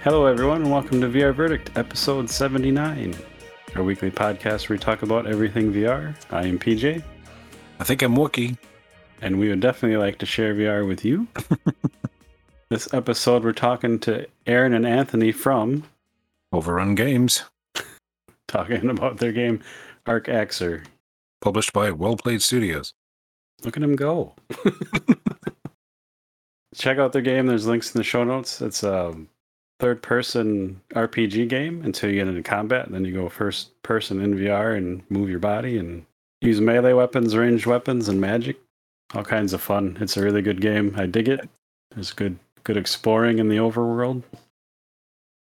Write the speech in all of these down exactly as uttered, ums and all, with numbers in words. Hello everyone and welcome to V R Verdict episode seventy-nine, our weekly podcast where we talk about everything V R. I am P J. I think I'm Wookie. And we would definitely like to share V R with you. This episode we're talking to Aaron and Anthony from Overrun Games. Talking about their game Arcaxer, published by Well Played Studios. Look at them go. Check out their game. There's links in the show notes. It's a third-person R P G game until you get into combat, and then you go first-person in V R and move your body and use melee weapons, ranged weapons, and magic. All kinds of fun. It's a really good game. I dig it. There's good good exploring in the overworld.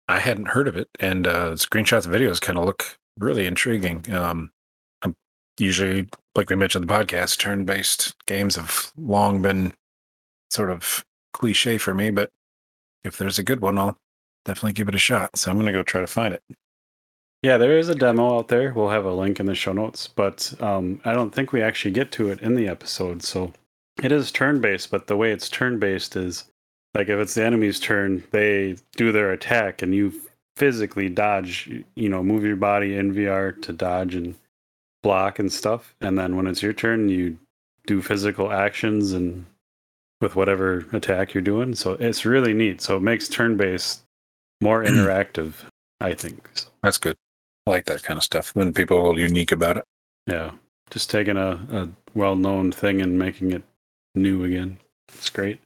I hadn't heard of it, and uh, screenshots and videos kind of look really intriguing. Um, I'm usually, like we mentioned in the podcast, turn-based games have long been sort of cliche for me, but if there's a good one, I'll definitely give it a shot. So I'm going to go try to find it. Yeah, there is a demo out there. We'll have a link in the show notes, but um, I don't think we actually get to it in the episode. So it is turn-based, but the way it's turn-based is, like, if it's the enemy's turn, they do their attack, and you physically dodge, you know, move your body in V R to dodge and block and stuff. And then when it's your turn, you do physical actions and with whatever attack you're doing. So it's really neat. So it makes turn-based more interactive, I think. So that's good. I like that kind of stuff when people are unique about it. Yeah. Just taking a, a well-known thing and making it new again. It's great.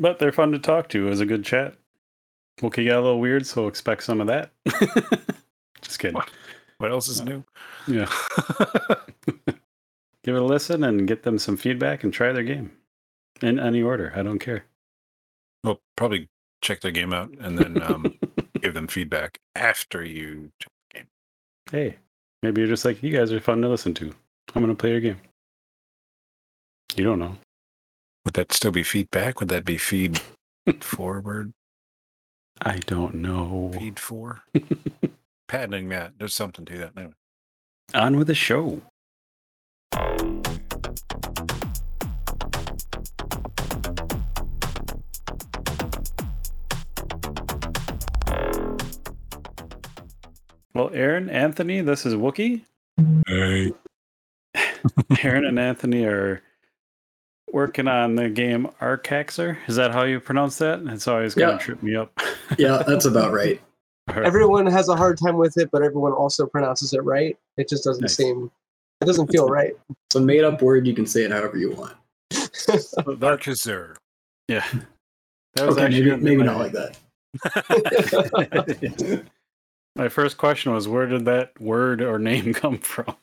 But they're fun to talk to. It was a good chat. Wookie got a little weird, so expect some of that. Just kidding. What, what else is uh, new? Yeah. Give it a listen and get them some feedback and try their game. In any order. I don't care. Well, probably check their game out and then um, give them feedback after you check the game. Hey, maybe you're just like, you guys are fun to listen to. I'm going to play your game. You don't know. Would that still be feedback? Would that be feed forward? I don't know. Feed for? Patenting that. There's something to that. Anyway. On with the show. Well, Aaron, Anthony, this is Wookie. Hey. Aaron and Anthony are working on the game Arcaxer. Is that how you pronounce that? It's always going to yeah. trip me up. Yeah, that's about right. Right. Everyone has a hard time with it, but everyone also pronounces it right. It just doesn't nice. seem, it doesn't feel right. It's a made-up word. You can say it however you want. Arcaxer. Yeah. That was okay, actually maybe, maybe not like that. My first question was, where did that word or name come from?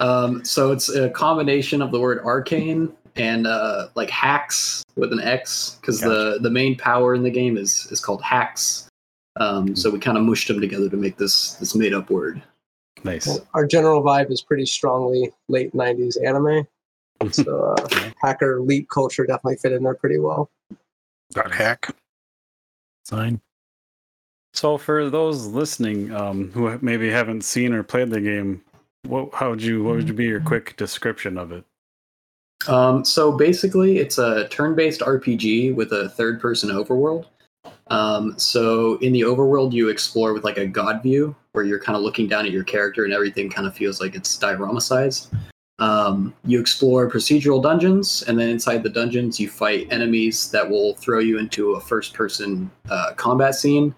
um, so it's a combination of the word arcane and uh, like hacks with an X, because gotcha. the, the main power in the game is is called hacks. Um, mm-hmm. So we kind of mushed them together to make this this made up word. Nice. Well, our general vibe is pretty strongly late nineties anime, so uh, hacker leap culture definitely fit in there pretty well. Got hack. Sign. So for those listening um, who maybe haven't seen or played the game, what how would you what would be your quick description of it? Um, so basically, it's a turn-based R P G with a third-person overworld. Um, so in the overworld, you explore with like a god view, where you're kind of looking down at your character, and everything kind of feels like it's diorama-sized. Um, you explore procedural dungeons, and then inside the dungeons, you fight enemies that will throw you into a first-person uh, combat scene.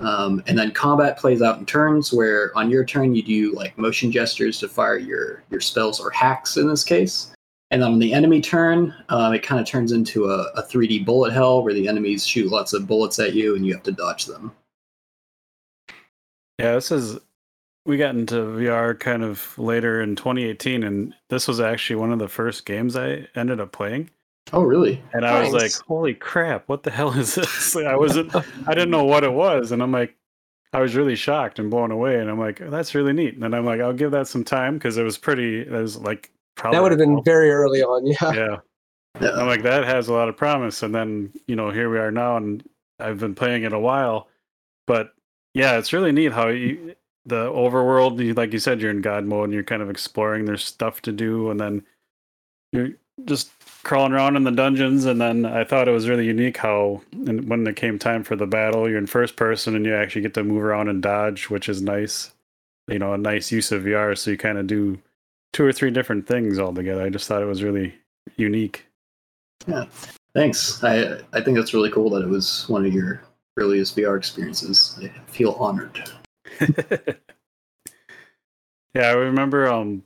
Um, and then combat plays out in turns where on your turn you do like motion gestures to fire your, your spells or hacks in this case. And then on the enemy turn, um, it kind of turns into a, a three D bullet hell where the enemies shoot lots of bullets at you and you have to dodge them. Yeah, this is, we got into V R kind of later in twenty eighteen, and this was actually one of the first games I ended up playing. Oh, really? And nice. I was like, holy crap, what the hell is this? Like, I wasn't, I didn't know what it was. And I'm like, I was really shocked and blown away. And I'm like, oh, that's really neat. And then I'm like, I'll give that some time because it was pretty, it was like, probably. That would have been very early on. Yeah. Yeah. Yeah. I'm like, that has a lot of promise. And then, you know, here we are now. And I've been playing it a while, but yeah, it's really neat how you, the overworld, you, like you said, you're in God mode and you're kind of exploring. There's stuff to do, and then you're just crawling around in the dungeons. And then I thought it was really unique how, and when it came time for the battle, you're in first person and you actually get to move around and dodge, which is nice. You know, a nice use of V R. So you kind of do two or three different things altogether. I just thought it was really unique. Yeah, thanks. I I think that's really cool that it was one of your earliest V R experiences. I feel honored. Yeah, I remember. Um,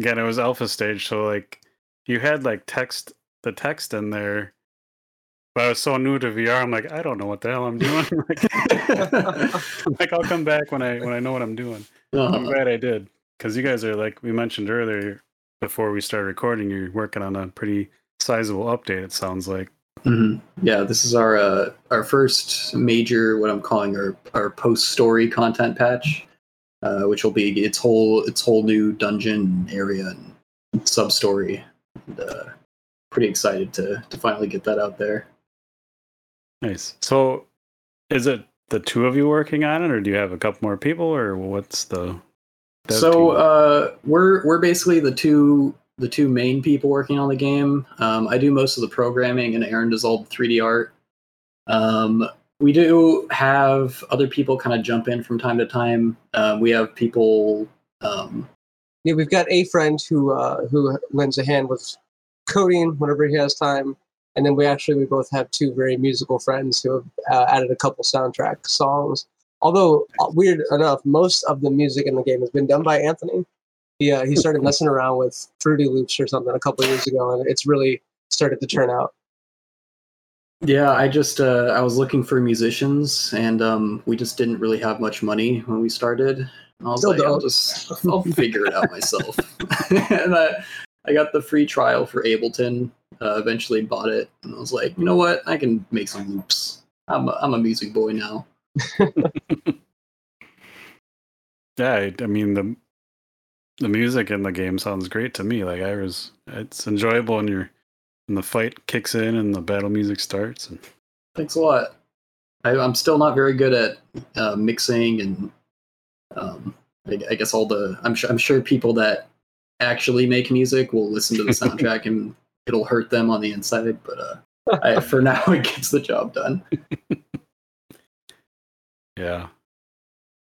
again, it was alpha stage, so like you had like text, the text in there. But I was so new to V R. I'm like, I don't know what the hell I'm doing. like, like, I'll come back when I when I know what I'm doing. Uh-huh. I'm glad I did, because you guys are, like we mentioned earlier before we started recording, you're working on a pretty sizable update, it sounds like. Mm-hmm. Yeah, this is our uh, our first major, what I'm calling our, our post-story content patch, uh, which will be its whole its whole new dungeon area and sub-story. And, uh, pretty excited to to finally get that out there. Nice. So, is it the two of you working on it, or do you have a couple more people, or what's the? So uh, we're we're basically the two. the two main people working on the game. Um, I do most of the programming, and Aaron does all the three D art. Um, we do have other people kind of jump in from time to time. Um, we have people... Um, yeah, we've got a friend who uh, who lends a hand with coding whenever he has time. And then we actually, we both have two very musical friends who have uh, added a couple soundtrack songs. Although, weird enough, most of the music in the game has been done by Anthony. Yeah, he started messing around with Fruity Loops or something a couple of years ago, and it's really started to turn out. Yeah, I just uh, I was looking for musicians, and um, we just didn't really have much money when we started. And I was Still like, don't. I'll just I'll figure it out myself. And I, I got the free trial for Ableton. Uh, eventually bought it, and I was like, you know what, I can make some loops. I'm a, I'm a music boy now. Yeah, I mean the. The music in the game sounds great to me. Like I was, it's enjoyable when you're, when the fight kicks in and the battle music starts. And... Thanks a lot. I, I'm still not very good at uh, mixing, and um, I, I guess all the. I'm sure. I'm sure people that actually make music will listen to the soundtrack and it'll hurt them on the inside. But uh, I, for now, it gets the job done. Yeah.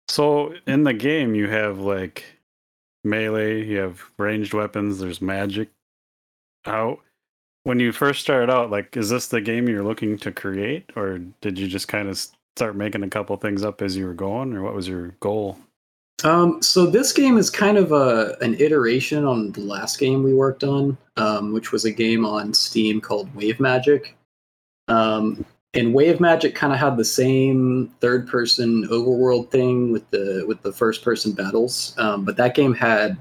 So in the game, you have like. Melee, you have ranged weapons, there's magic. How, when you first started out, like, is this the game you're looking to create, or did you just kind of start making a couple things up as you were going, or what was your goal? Um, so this game is kind of a an iteration on the last game we worked on, um, which was a game on Steam called Wave Magic. Um, and Wave Magic kind of had the same third-person overworld thing with the with the first-person battles, um, but that game had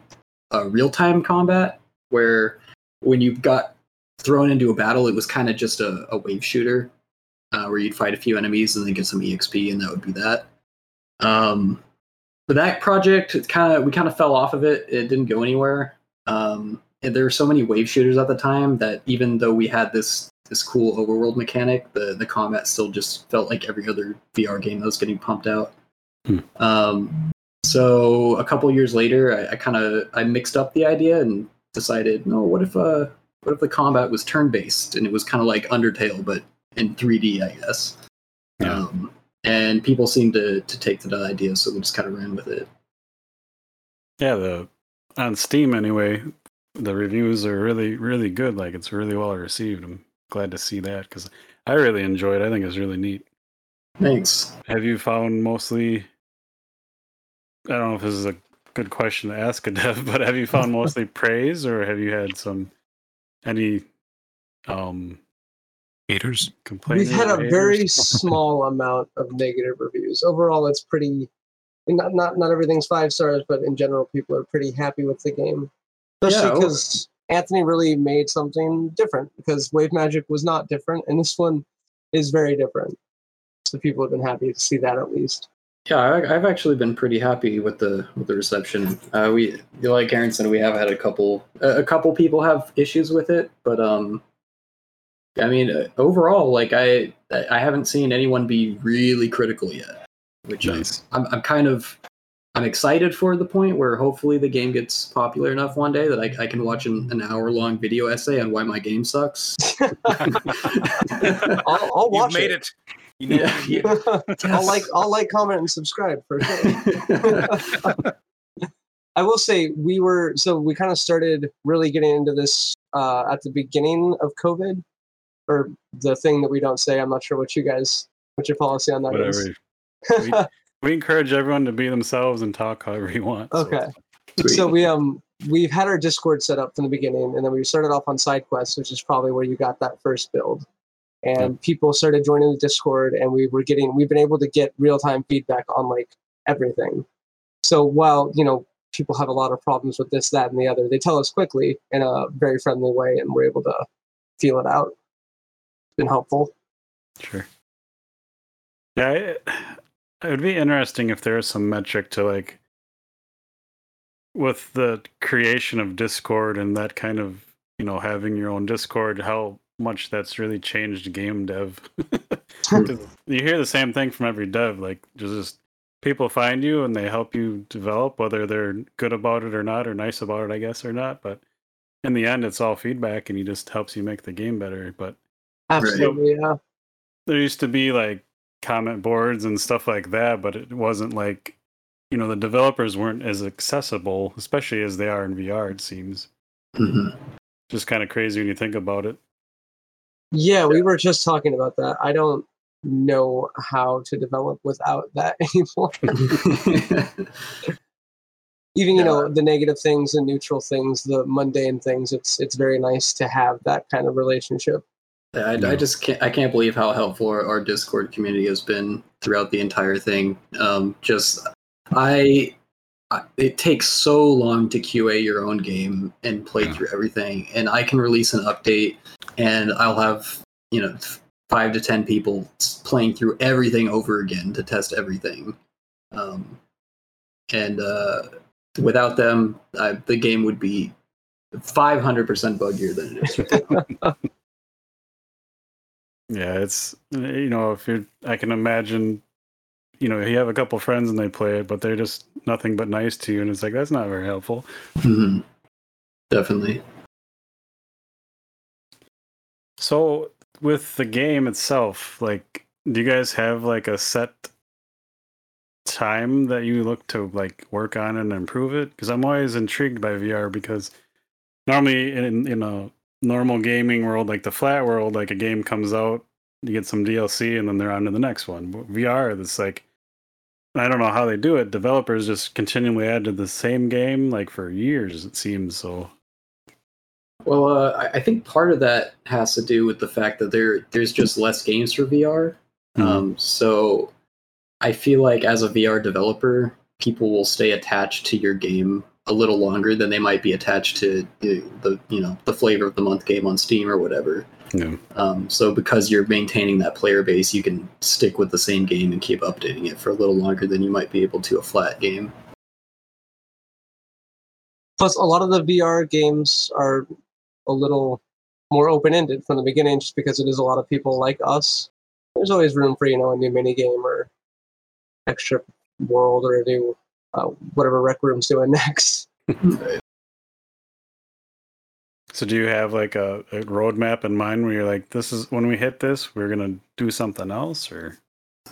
a real-time combat where when you got thrown into a battle, it was kind of just a, a wave shooter uh, where you'd fight a few enemies and then get some E X P, and that would be that. Um, but that project, it's kind of we kind of fell off of it. It didn't go anywhere. Um, and there were so many wave shooters at the time that even though we had this this cool overworld mechanic, the, the combat still just felt like every other V R game that was getting pumped out. Hmm. Um, so a couple years later, I, I kind of I mixed up the idea and decided, no, what if uh, what if the combat was turn-based and it was kind of like Undertale, but in three D, I guess. Yeah. Um, and people seemed to to take to that idea, so we just kind of ran with it. Yeah, the on Steam anyway, the reviews are really, really good. Like it's really well received. I'm glad to see that because I really enjoyed it. I think it's really neat. Thanks. Have you found mostly, I don't know if this is a good question to ask a dev, but have you found mostly praise, or have you had some, any um, haters? Complaints? We've had a very small amount of negative reviews. Overall, it's pretty, not, not, not everything's five stars, but in general, people are pretty happy with the game. Especially because yeah, Anthony really made something different, because Wave Magic was not different, and this one is very different. So people have been happy to see that at least. Yeah, I, I've actually been pretty happy with the with the reception. Uh, we, like Aaron said, we have had a couple a couple people have issues with it, but um, I mean, overall, like I, I haven't seen anyone be really critical yet, which nice. I'm, I'm kind of, I'm excited for the point where hopefully the game gets popular enough one day that I, I can watch an, an hour long video essay on why my game sucks. I'll, I'll watch You've made it. it. You know, yeah. you know. yes. I'll like, I'll like, comment, and subscribe for sure. I will say we were so we kind of started really getting into this uh, at the beginning of COVID, or the thing that we don't say. I'm not sure what you guys, what your policy on that Whatever. is. we, we encourage everyone to be themselves and talk however you want. Okay. So, so we um we've had our Discord set up from the beginning, and then we started off on SideQuest, which is probably where you got that first build. And people started joining the Discord, and we were getting, we've been able to get real-time feedback on like everything. So while, you know, people have a lot of problems with this, that, and the other, they tell us quickly in a very friendly way, and we're able to feel it out. It's been helpful. Sure. Yeah, it, it would be interesting if there was some metric to like, with the creation of Discord and that kind of, you know, having your own Discord, how much that's really changed game dev. You hear the same thing from every dev, like just people find you and they help you develop, whether they're good about it or not, or nice about it, I guess, or not. But in the end, it's all feedback, and it just helps you make the game better. But absolutely, so, yeah. There used to be like comment boards and stuff like that, but it wasn't like, you know, the developers weren't as accessible, especially as they are in V R. It seems mm-hmm. just kind of crazy when you think about it. Yeah, we were just talking about that. I don't know how to develop without that anymore. Even, you yeah. know, the negative things, the neutral things, the mundane things, it's it's very nice to have that kind of relationship. I, I just can't, I can't believe how helpful our, our Discord community has been throughout the entire thing. Um, just, I... It takes so long to Q A your own game and play yeah. through everything, and I can release an update, and I'll have, you know, five to ten people playing through everything over again to test everything. Um, and uh, without them, I, the game would be five hundred percent buggier than it is right now. Yeah, it's, you know, if you, I can imagine. You know, you have a couple friends and they play it, but they're just nothing but nice to you, and it's like, that's not very helpful. Mm-hmm. Definitely. So, with the game itself, like, do you guys have like a set time that you look to like work on and improve it? Because I'm always intrigued by V R, because normally in in a normal gaming world, like the flat world, like a game comes out, you get some D L C, and then they're on to the next one. But V R, it's like, I don't know how they do it. Developers just continually add to the same game, like for years, it seems. So, well, uh, I think part of that has to do with the fact that there there's just less games for V R. Mm-hmm. Um, so, I feel like as a V R developer, people will stay attached to your game a little longer than they might be attached to the, the you know the flavor of the month game on Steam or whatever. Yeah. Um, so because you're maintaining that player base, you can stick with the same game and keep updating it for a little longer than you might be able to a flat game. Plus, a lot of the V R games are a little more open-ended from the beginning, just because it is a lot of people like us. There's always room for, you know, a new minigame or extra world or a new uh, whatever Rec Room's doing next. Right. So do you have like a, a roadmap in mind where you're like, this is when we hit this, we're going to do something else? Or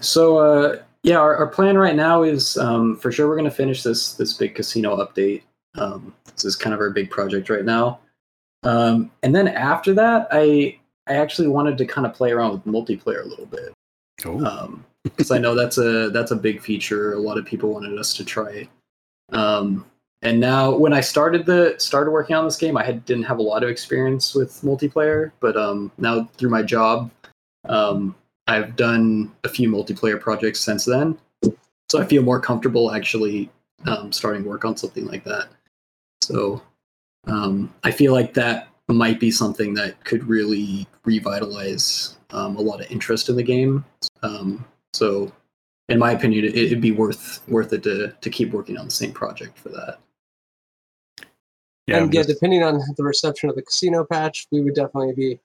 so, uh, yeah, our, our plan right now is um, for sure we're going to finish this this big casino update. Um, this is kind of our big project right now. Um, and then after that, I I actually wanted to kind of play around with multiplayer a little bit. Oh, because um, I know that's a that's a big feature. A lot of people wanted us to try it. Um, And now, when I started the started working on this game, I had, didn't have a lot of experience with multiplayer. But um, now, through my job, um, I've done a few multiplayer projects since then. So I feel more comfortable actually um, starting work on something like that. So um, I feel like that might be something that could really revitalize um, a lot of interest in the game. Um, so, in my opinion, it, it'd be worth worth it to to keep working on the same project for that. Yeah, and yeah, depending on the reception of the casino patch, we would definitely be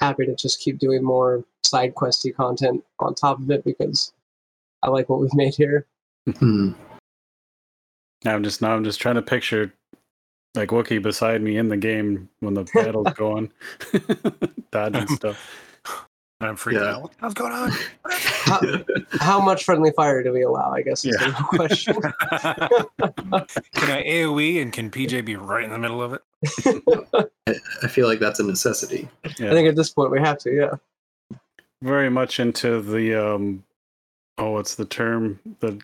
happy to just keep doing more side questy content on top of it because I like what we've made here. Mm-hmm. Now I'm just now I'm just trying to picture like Wookiee beside me in the game when the battle's going, dodging stuff. I'm freaking yeah. out. What's going on? how, how much friendly fire do we allow? I guess is yeah. the question. Can I A O E and can P J be right in the middle of it? I feel like that's a necessity. Yeah. I think at this point we have to. Yeah. Very much into the um, oh, what's the term? The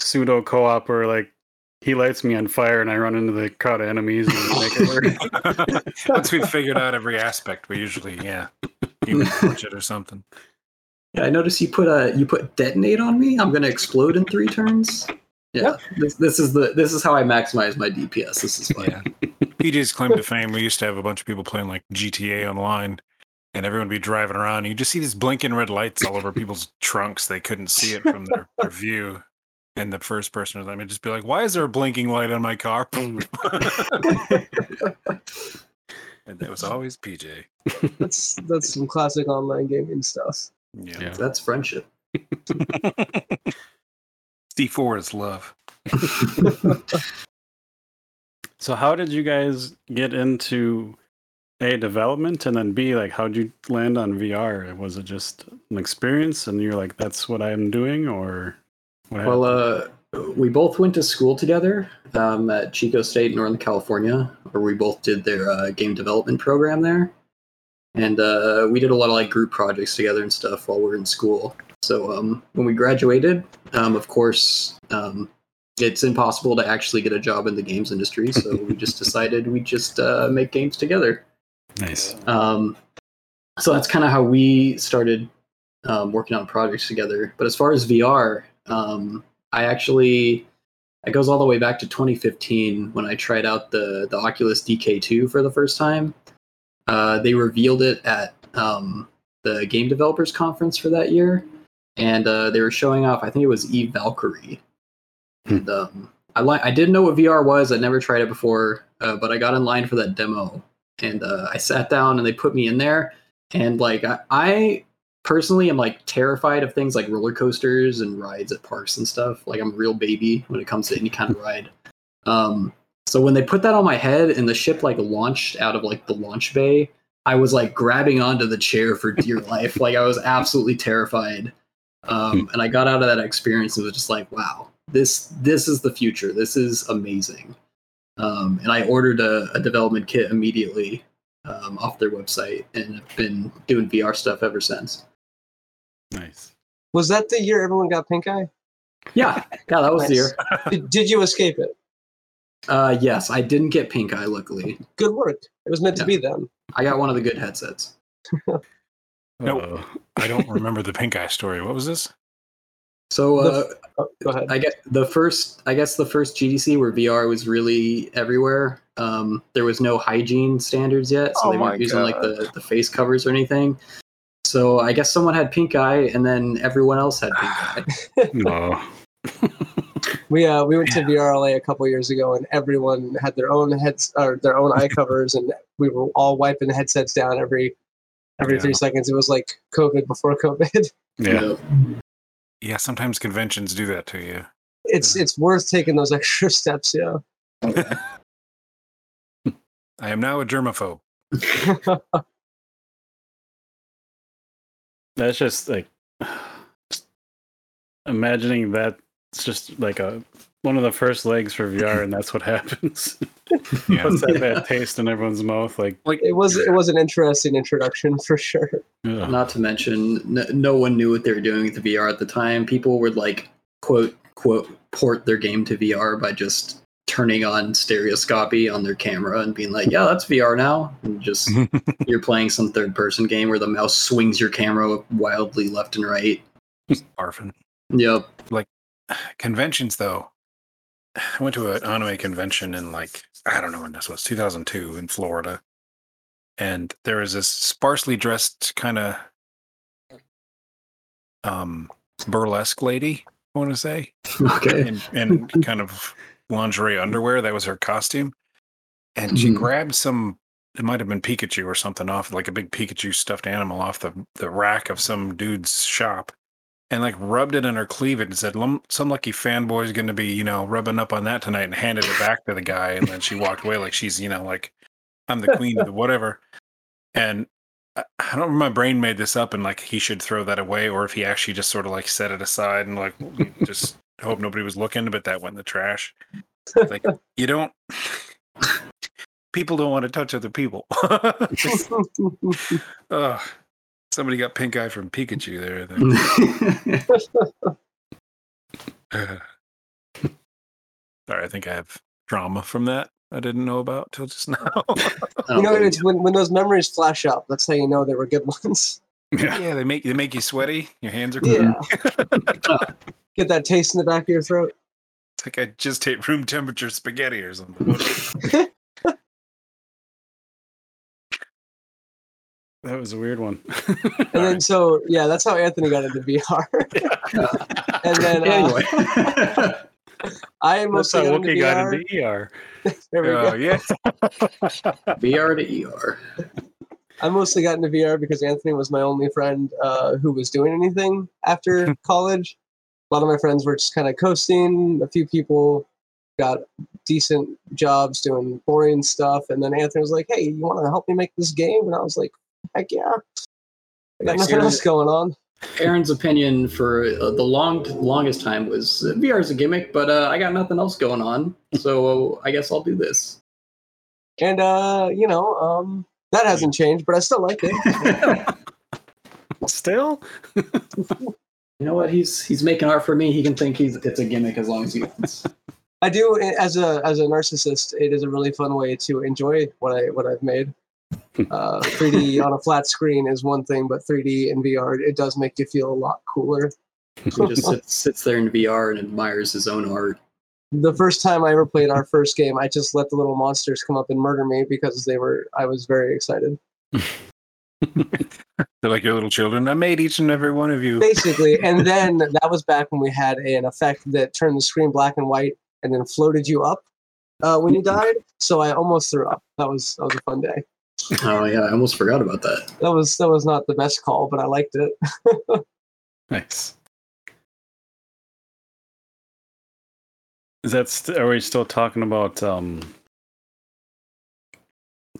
pseudo co-op or like. He lights me on fire, and I run into the crowd of enemies and make it work. Once we've figured out every aspect, we usually, yeah, even punch it or something. Yeah, I noticed you put a you put detonate on me. I'm gonna explode in three turns. Yeah, yep. this, this is the this is how I maximize my D P S. This is fun. Yeah. P J's claim to fame. We used to have a bunch of people playing like G T A Online, and everyone would be driving around, and you just see these blinking red lights all over people's trunks. They couldn't see it from their, their view. And the first person of them would just be like, why is there a blinking light on my car? And that was always P J. That's that's some classic online gaming stuff. Yeah. yeah. That's friendship. D four is love. So how did you guys get into A, development, and then B, like, how'd you land on V R? Was it just an experience and you're like, that's what I'm doing, or... Well, uh, we both went to school together um, at Chico State, Northern California, where we both did their uh, game development program there. And uh, we did a lot of like group projects together and stuff while we were in school. So um, when we graduated, um, of course, um, it's impossible to actually get a job in the games industry. So we just decided we'd just uh, make games together. Nice. Um, so that's kind of how we started um, working on projects together. But as far as V R... Um, I actually, it goes all the way back to twenty fifteen when I tried out the, the Oculus D K two for the first time. Uh, they revealed it at um, the Game Developers Conference for that year. And uh, they were showing off, I think it was EVE Valkyrie. Hmm. And, um, I, li- I didn't know what V R was. I'd never tried it before, uh, but I got in line for that demo. And uh, I sat down and they put me in there. And like, I... I personally, I'm like terrified of things like roller coasters and rides at parks and stuff. Like I'm a real baby when it comes to any kind of ride. Um, so when they put that on my head and the ship like launched out of like the launch bay, I was like grabbing onto the chair for dear life. Like I was absolutely terrified. Um, and I got out of that experience and was just like, wow, this this is the future. This is amazing. Um, and I ordered a, a development kit immediately um, off their website and have been doing V R stuff ever since. Nice. Was that the year everyone got pink eye? Yeah, yeah, that was nice. The year. Did, did you escape it? Uh, yes, I didn't get pink eye, luckily. Good work. It was meant yeah. to be then. I got one of the good headsets. No, I don't remember the pink eye story. What was this? So, uh, f- oh, go ahead. I guess the first, I guess the first G D C where V R was really everywhere. Um, there was no hygiene standards yet, so oh they weren't using God. like the, the face covers or anything. So I guess someone had pink eye, and then everyone else had pink eye. No. We uh we went yeah. to V R L A a couple years ago, and everyone had their own heads or their own eye covers, and we were all wiping the headsets down every every yeah. three seconds. It was like COVID before COVID. Yeah. So, yeah. Sometimes conventions do that to you. It's yeah. it's worth taking those extra steps. Yeah. Okay. I am now a germaphobe. That's just like imagining that it's just like a one of the first legs for V R, and that's what happens. Yeah. Puts that bad taste in everyone's mouth. Like, like it was it was an interesting introduction for sure. Yeah. Not to mention, no, no one knew what they were doing with the V R at the time. People would like quote quote port their game to V R by just turning on stereoscopy on their camera and being like, yeah, that's V R now. And just you're playing some third person game where the mouse swings your camera wildly left and right. Just barfing. Yep. Like conventions though. I went to an anime convention in like, I don't know when this was, two thousand two in Florida. And there was this sparsely dressed kind of um, burlesque lady, I want to say. Okay. And, and kind of lingerie underwear, that was her costume, and she mm. grabbed some it might have been Pikachu or something off, like a big Pikachu stuffed animal off the, the rack of some dude's shop, and like rubbed it in her cleavage and said, some lucky fanboy is going to be, you know, rubbing up on that tonight, and handed it back to the guy. And then she walked away like she's, you know, like, I'm the queen of the whatever. And I don't remember, my brain made this up, and like he should throw that away, or if he actually just sort of like set it aside and like just hope nobody was looking, but that went in the trash. Like, you don't... People don't want to touch other people. Oh, somebody got pink eye from Pikachu there. there. Sorry, I think I have trauma from that I didn't know about till just now. You know, it's when, when those memories flash up, that's how you know they were good ones. Yeah, yeah they make they make you sweaty. Your hands are cold. Yeah. Get that taste in the back of your throat. It's like I just ate room temperature spaghetti or something. That was a weird one. And then, so, yeah, that's how Anthony got into V R. uh, and then, anyway. Uh, I mostly that's how Wookie got into E R. There we oh, go. Yeah. V R to E R. I mostly got into V R because Anthony was my only friend uh, who was doing anything after college. A lot of my friends were just kind of coasting. A few people got decent jobs doing boring stuff. And then Anthony was like, hey, you want to help me make this game? And I was like, heck yeah. I got nothing else going on. Aaron's opinion for uh, the long, longest time was uh, V R is a gimmick, but uh, I got nothing else going on, so uh, I guess I'll do this. And, uh, you know, um, that hasn't changed, but I still like it. Still? You know what? He's he's making art for me. He can think he's it's a gimmick as long as he wants. I do, as a as a narcissist, it is a really fun way to enjoy what, I, what I've made. uh three D on a flat screen is one thing, but three D in V R, it does make you feel a lot cooler. He just sits, sits there in V R and admires his own art. The first time I ever played our first game, I just let the little monsters come up and murder me because they were I was very excited. They're like your little children. I made each and every one of you. Basically. And then that was back when we had an effect that turned the screen black and white and then floated you up uh, when you died. So I almost threw up. That was that was a fun day. Oh yeah, I almost forgot about that. That was that was not the best call, but I liked it. Nice. Is that st- are we still talking about? Um...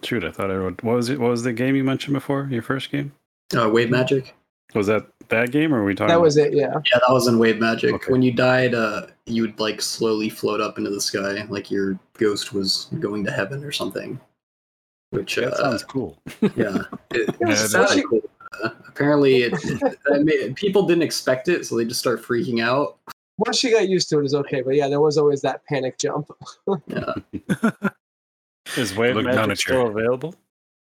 Shoot, I thought I wrote. What was it? What was the game you mentioned before? Your first game? Uh, Wave Magic. Was that that game, or were we talking? That was about... it. Yeah. Yeah, that was in Wave Magic. Okay. When you died, uh, you would like slowly float up into the sky, like your ghost was going to heaven or something. Which that uh, sounds cool. Yeah, it, it yeah, sounds cool. Uh, apparently, it, it, it made, people didn't expect it, so they just start freaking out. Once you got used to it, it was okay. But yeah, there was always that panic jump. Yeah. Is Wave Magic still available?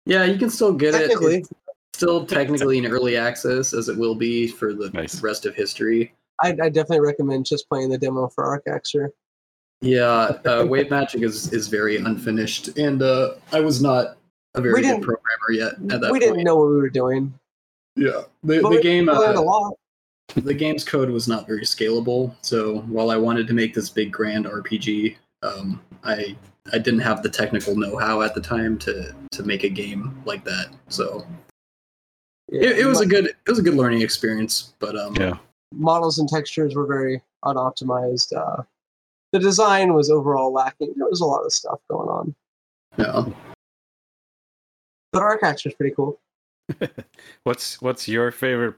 Yeah, you can still get it. It's still technically in early access, as it will be for the nice. rest of history. I, I definitely recommend just playing the demo for Arcaxer. Yeah, uh, Wave Magic is, is very unfinished, and uh, I was not a very good programmer yet at that point. We didn't know what we were doing. Yeah, the, the game uh, a lot. The game's code was not very scalable, so while I wanted to make this big grand R P G, um, I I didn't have the technical know-how at the time to, to make a game like that. So yeah, it, it was a good it was a good learning experience, but um, yeah. Models and textures were very unoptimized. Uh, The design was overall lacking. There was a lot of stuff going on. Yeah. But Arcaxer is pretty cool. what's what's your favorite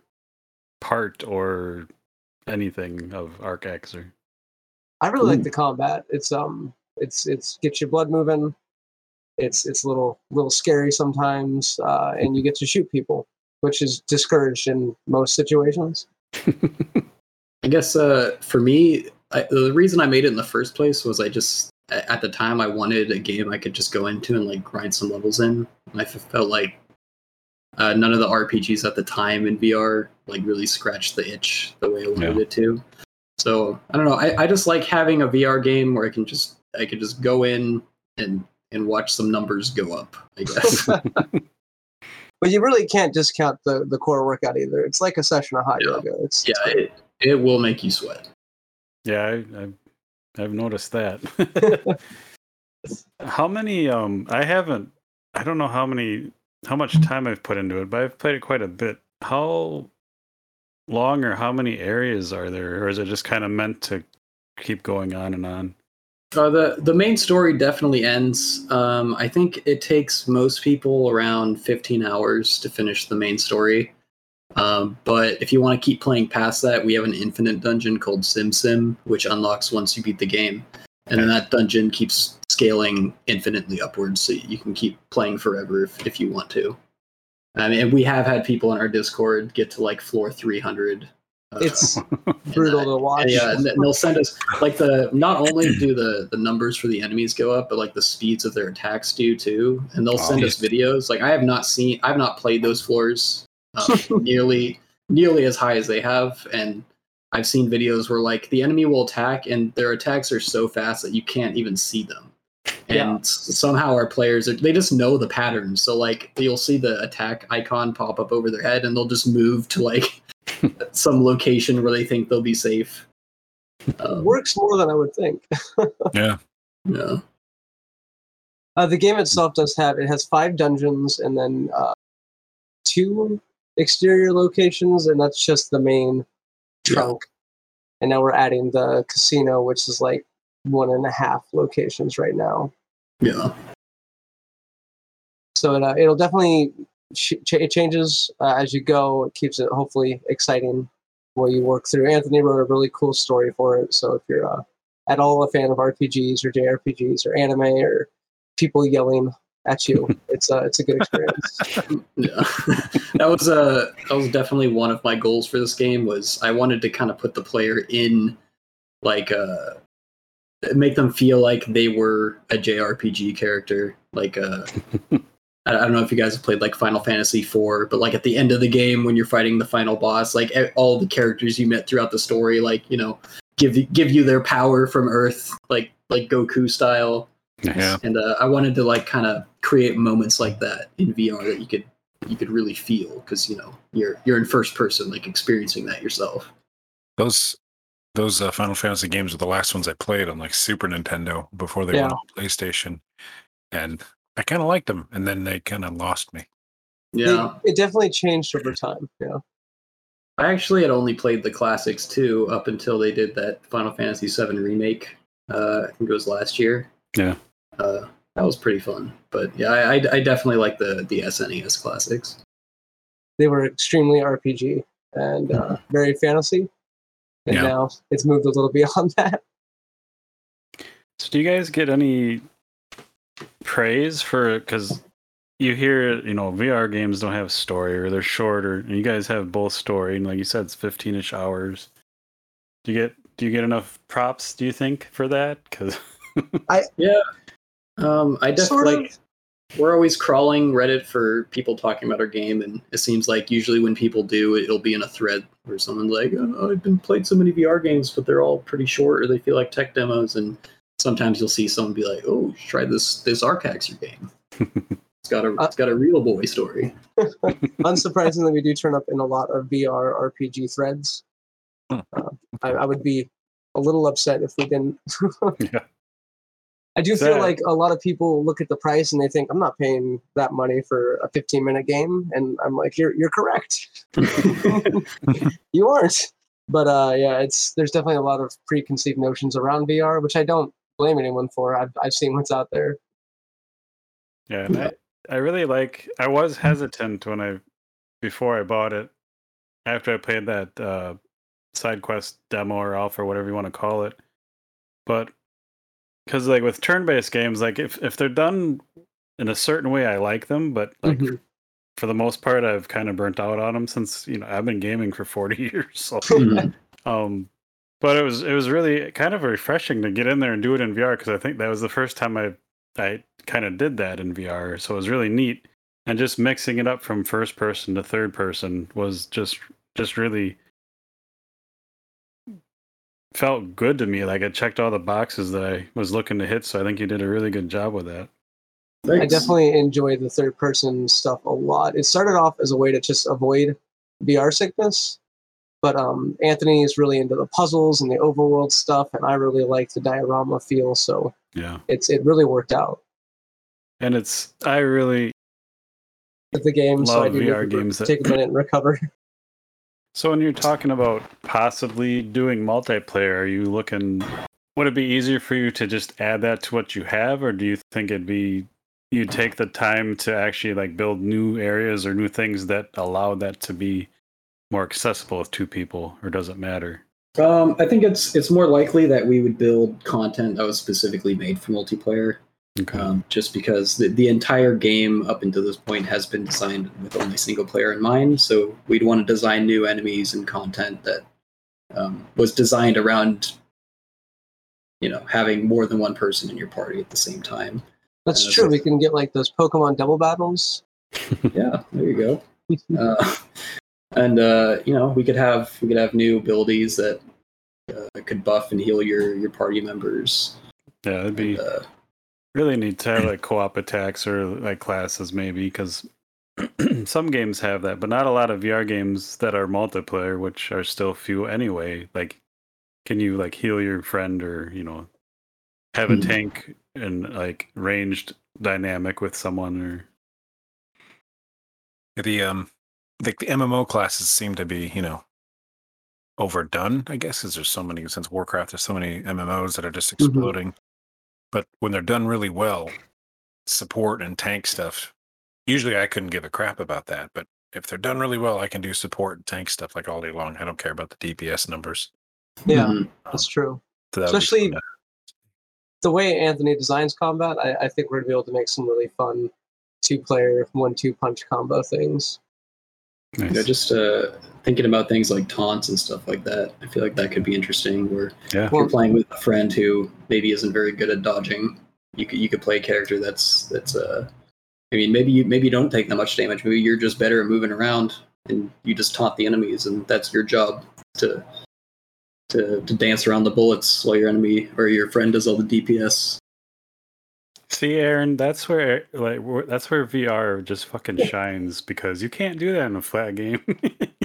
part or anything of Arcaxer? I really Ooh. like the combat. It's um it's it's gets your blood moving. It's it's a little little scary sometimes, uh, and you get to shoot people, which is discouraged in most situations. I guess uh, for me, I, the reason I made it in the first place was I just, at the time, I wanted a game I could just go into and like grind some levels in. And I felt like uh, none of the R P Gs at the time in V R like really scratched the itch the way I wanted yeah. it to. So I don't know. I, I just like having a V R game where I can just I could just go in and and watch some numbers go up, I guess. But you really can't discount the, the core workout either. It's like a session of hot yeah. yoga. It's, yeah, it's it, it will make you sweat. Yeah, I, I, I've noticed that. How many? Um, I haven't. I don't know how many, how much time I've put into it, but I've played it quite a bit. How long or how many areas are there? Or is it just kind of meant to keep going on and on? Uh, the, the main story definitely ends. Um, I think it takes most people around fifteen hours to finish the main story. Um, but if you want to keep playing past that, we have an infinite dungeon called Sim Sim, which unlocks once you beat the game. And then that dungeon keeps scaling infinitely upwards, so you can keep playing forever if, if you want to. I mean, and we have had people on our Discord get to like floor three hundred. Uh, it's brutal that, to watch. And, yeah, and they'll send us like the not only do the, the numbers for the enemies go up, but like the speeds of their attacks do too. And they'll send oh, us videos. Like I have not seen, I've not played those floors um, nearly nearly as high as they have, and I've seen videos where like the enemy will attack and their attacks are so fast that you can't even see them. And yeah. somehow our players, are, they just know the pattern. So like you'll see the attack icon pop up over their head and they'll just move to like some location where they think they'll be safe. Um, works more than I would think. yeah. Yeah. Uh, the game itself does have, it has five dungeons and then uh, two exterior locations, and that's just the main trunk, and now we're adding the casino, which is like one and a half locations right now. Yeah. So it, uh, it'll definitely ch- it changes uh, as you go. It keeps it hopefully exciting while you work through. Anthony wrote a really cool story for it. So if you're uh, at all a fan of R P Gs or J R P Gs or anime or people yelling at you, it's a uh, it's a good experience. Yeah. that was a uh, that was definitely one of my goals for this game. Was I wanted to kind of put the player in, like, uh, make them feel like they were a J R P G character. Like, uh, I don't know if you guys have played like Final Fantasy four, but like at the end of the game when you're fighting the final boss, like all the characters you met throughout the story, like you know, give give you their power from Earth, like like Goku style. Yeah. And uh, I wanted to like kind of create moments like that in V R that you could you could really feel, because you know you're you're in first person, like experiencing that yourself. Those those uh, Final Fantasy games were the last ones I played on like Super Nintendo before they yeah. went on PlayStation, and I kind of liked them, and then they kind of lost me. Yeah, it, it definitely changed over time. Yeah, I actually had only played the classics too up until they did that Final Fantasy seven remake. Uh, I think it was last year. Yeah. Uh, that was pretty fun, but yeah, I, I, I definitely like the, the S N E S classics. They were extremely R P G and uh, very fantasy, and yeah. now it's moved a little beyond that. So, do you guys get any praise for? Because you hear, you know, V R games don't have story, or they're shorter, and you guys have both story, and like you said, it's fifteen-ish hours. Do you get do you get enough props? Do you think for that? Because I yeah. Um, I definitely like, we're always crawling Reddit for people talking about our game, and it seems like usually when people do, it'll be in a thread where someone's like, oh, I've been played so many V R games, but they're all pretty short, or they feel like tech demos, and sometimes you'll see someone be like, oh, try this this Arcaxer game. It's got a it's got a real boy story. Unsurprisingly, we do turn up in a lot of V R R P G threads. Uh, I, I would be a little upset if we didn't. yeah. I do feel like a lot of people look at the price and they think, I'm not paying that money for a fifteen-minute game. And I'm like, you're you're correct. You aren't. But uh, yeah, it's there's definitely a lot of preconceived notions around V R, which I don't blame anyone for. I've, I've seen what's out there. Yeah, and I, I really like, I was hesitant when I, before I bought it, after I played that uh, SideQuest demo or alpha or whatever you want to call it. But because like with turn-based games, like if, if they're done in a certain way, I like them. But like mm-hmm. for the most part, I've kind of burnt out on them since you know I've been gaming for forty years. So. Mm-hmm. Um, but it was it was really kind of refreshing to get in there and do it in V R, because I think that was the first time I I kind of did that in V R. So it was really neat, and just mixing it up from first person to third person was just just really. Felt good to me. Like I checked all the boxes that I was looking to hit, so I think you did a really good job with that. Thanks. I definitely enjoy the third person stuff a lot. It started off as a way to just avoid V R sickness, but um, Anthony is really into the puzzles and the overworld stuff, and I really like the diorama feel, so yeah, it's it really worked out. And it's, I really the game, love so I do V R games that take a minute and recover. So when you're talking about possibly doing multiplayer, are you looking, would it be easier for you to just add that to what you have? Or do you think it'd be, you take the time to actually like build new areas or new things that allow that to be more accessible with two people, or does it matter? Um, I think it's it's more likely that we would build content that was specifically made for multiplayer. Okay. Um, just because the, the entire game up until this point has been designed with only single player in mind, so we'd want to design new enemies and content that um, was designed around, you know, having more than one person in your party at the same time. That's uh, true. So we can get like those Pokemon double battles. Yeah, there you go. Uh, and uh, you know, we could have we could have new abilities that uh, could buff and heal your your party members. Yeah, that'd be. And, uh, really need to have like co-op attacks or like classes maybe, because some games have that, but not a lot of V R games that are multiplayer, which are still few anyway. Like, can you like heal your friend, or, you know, have a mm-hmm. tank and like ranged dynamic with someone? Or the um like the M M O classes seem to be, you know, overdone, I guess, because there's so many, since Warcraft, there's so many M M Os that are just exploding. Mm-hmm. But when they're done really well, support and tank stuff, usually I couldn't give a crap about that. But if they're done really well, I can do support and tank stuff like all day long. I don't care about the D P S numbers. Yeah, um, that's true. So that Especially the way Anthony designs combat, I, I think we're going to be able to make some really fun two-player, one-two punch combo things. Nice. You know, just uh, thinking about things like taunts and stuff like that, I feel like that could be interesting. Where yeah. if you're playing with a friend who maybe isn't very good at dodging, you could you could play a character that's that's uh, I mean, maybe you maybe you don't take that much damage. Maybe you're just better at moving around, and you just taunt the enemies, and that's your job to to to dance around the bullets while your enemy or your friend does all the D P S. See, Aaron, that's where like that's where V R just fucking shines, because you can't do that in a flat game.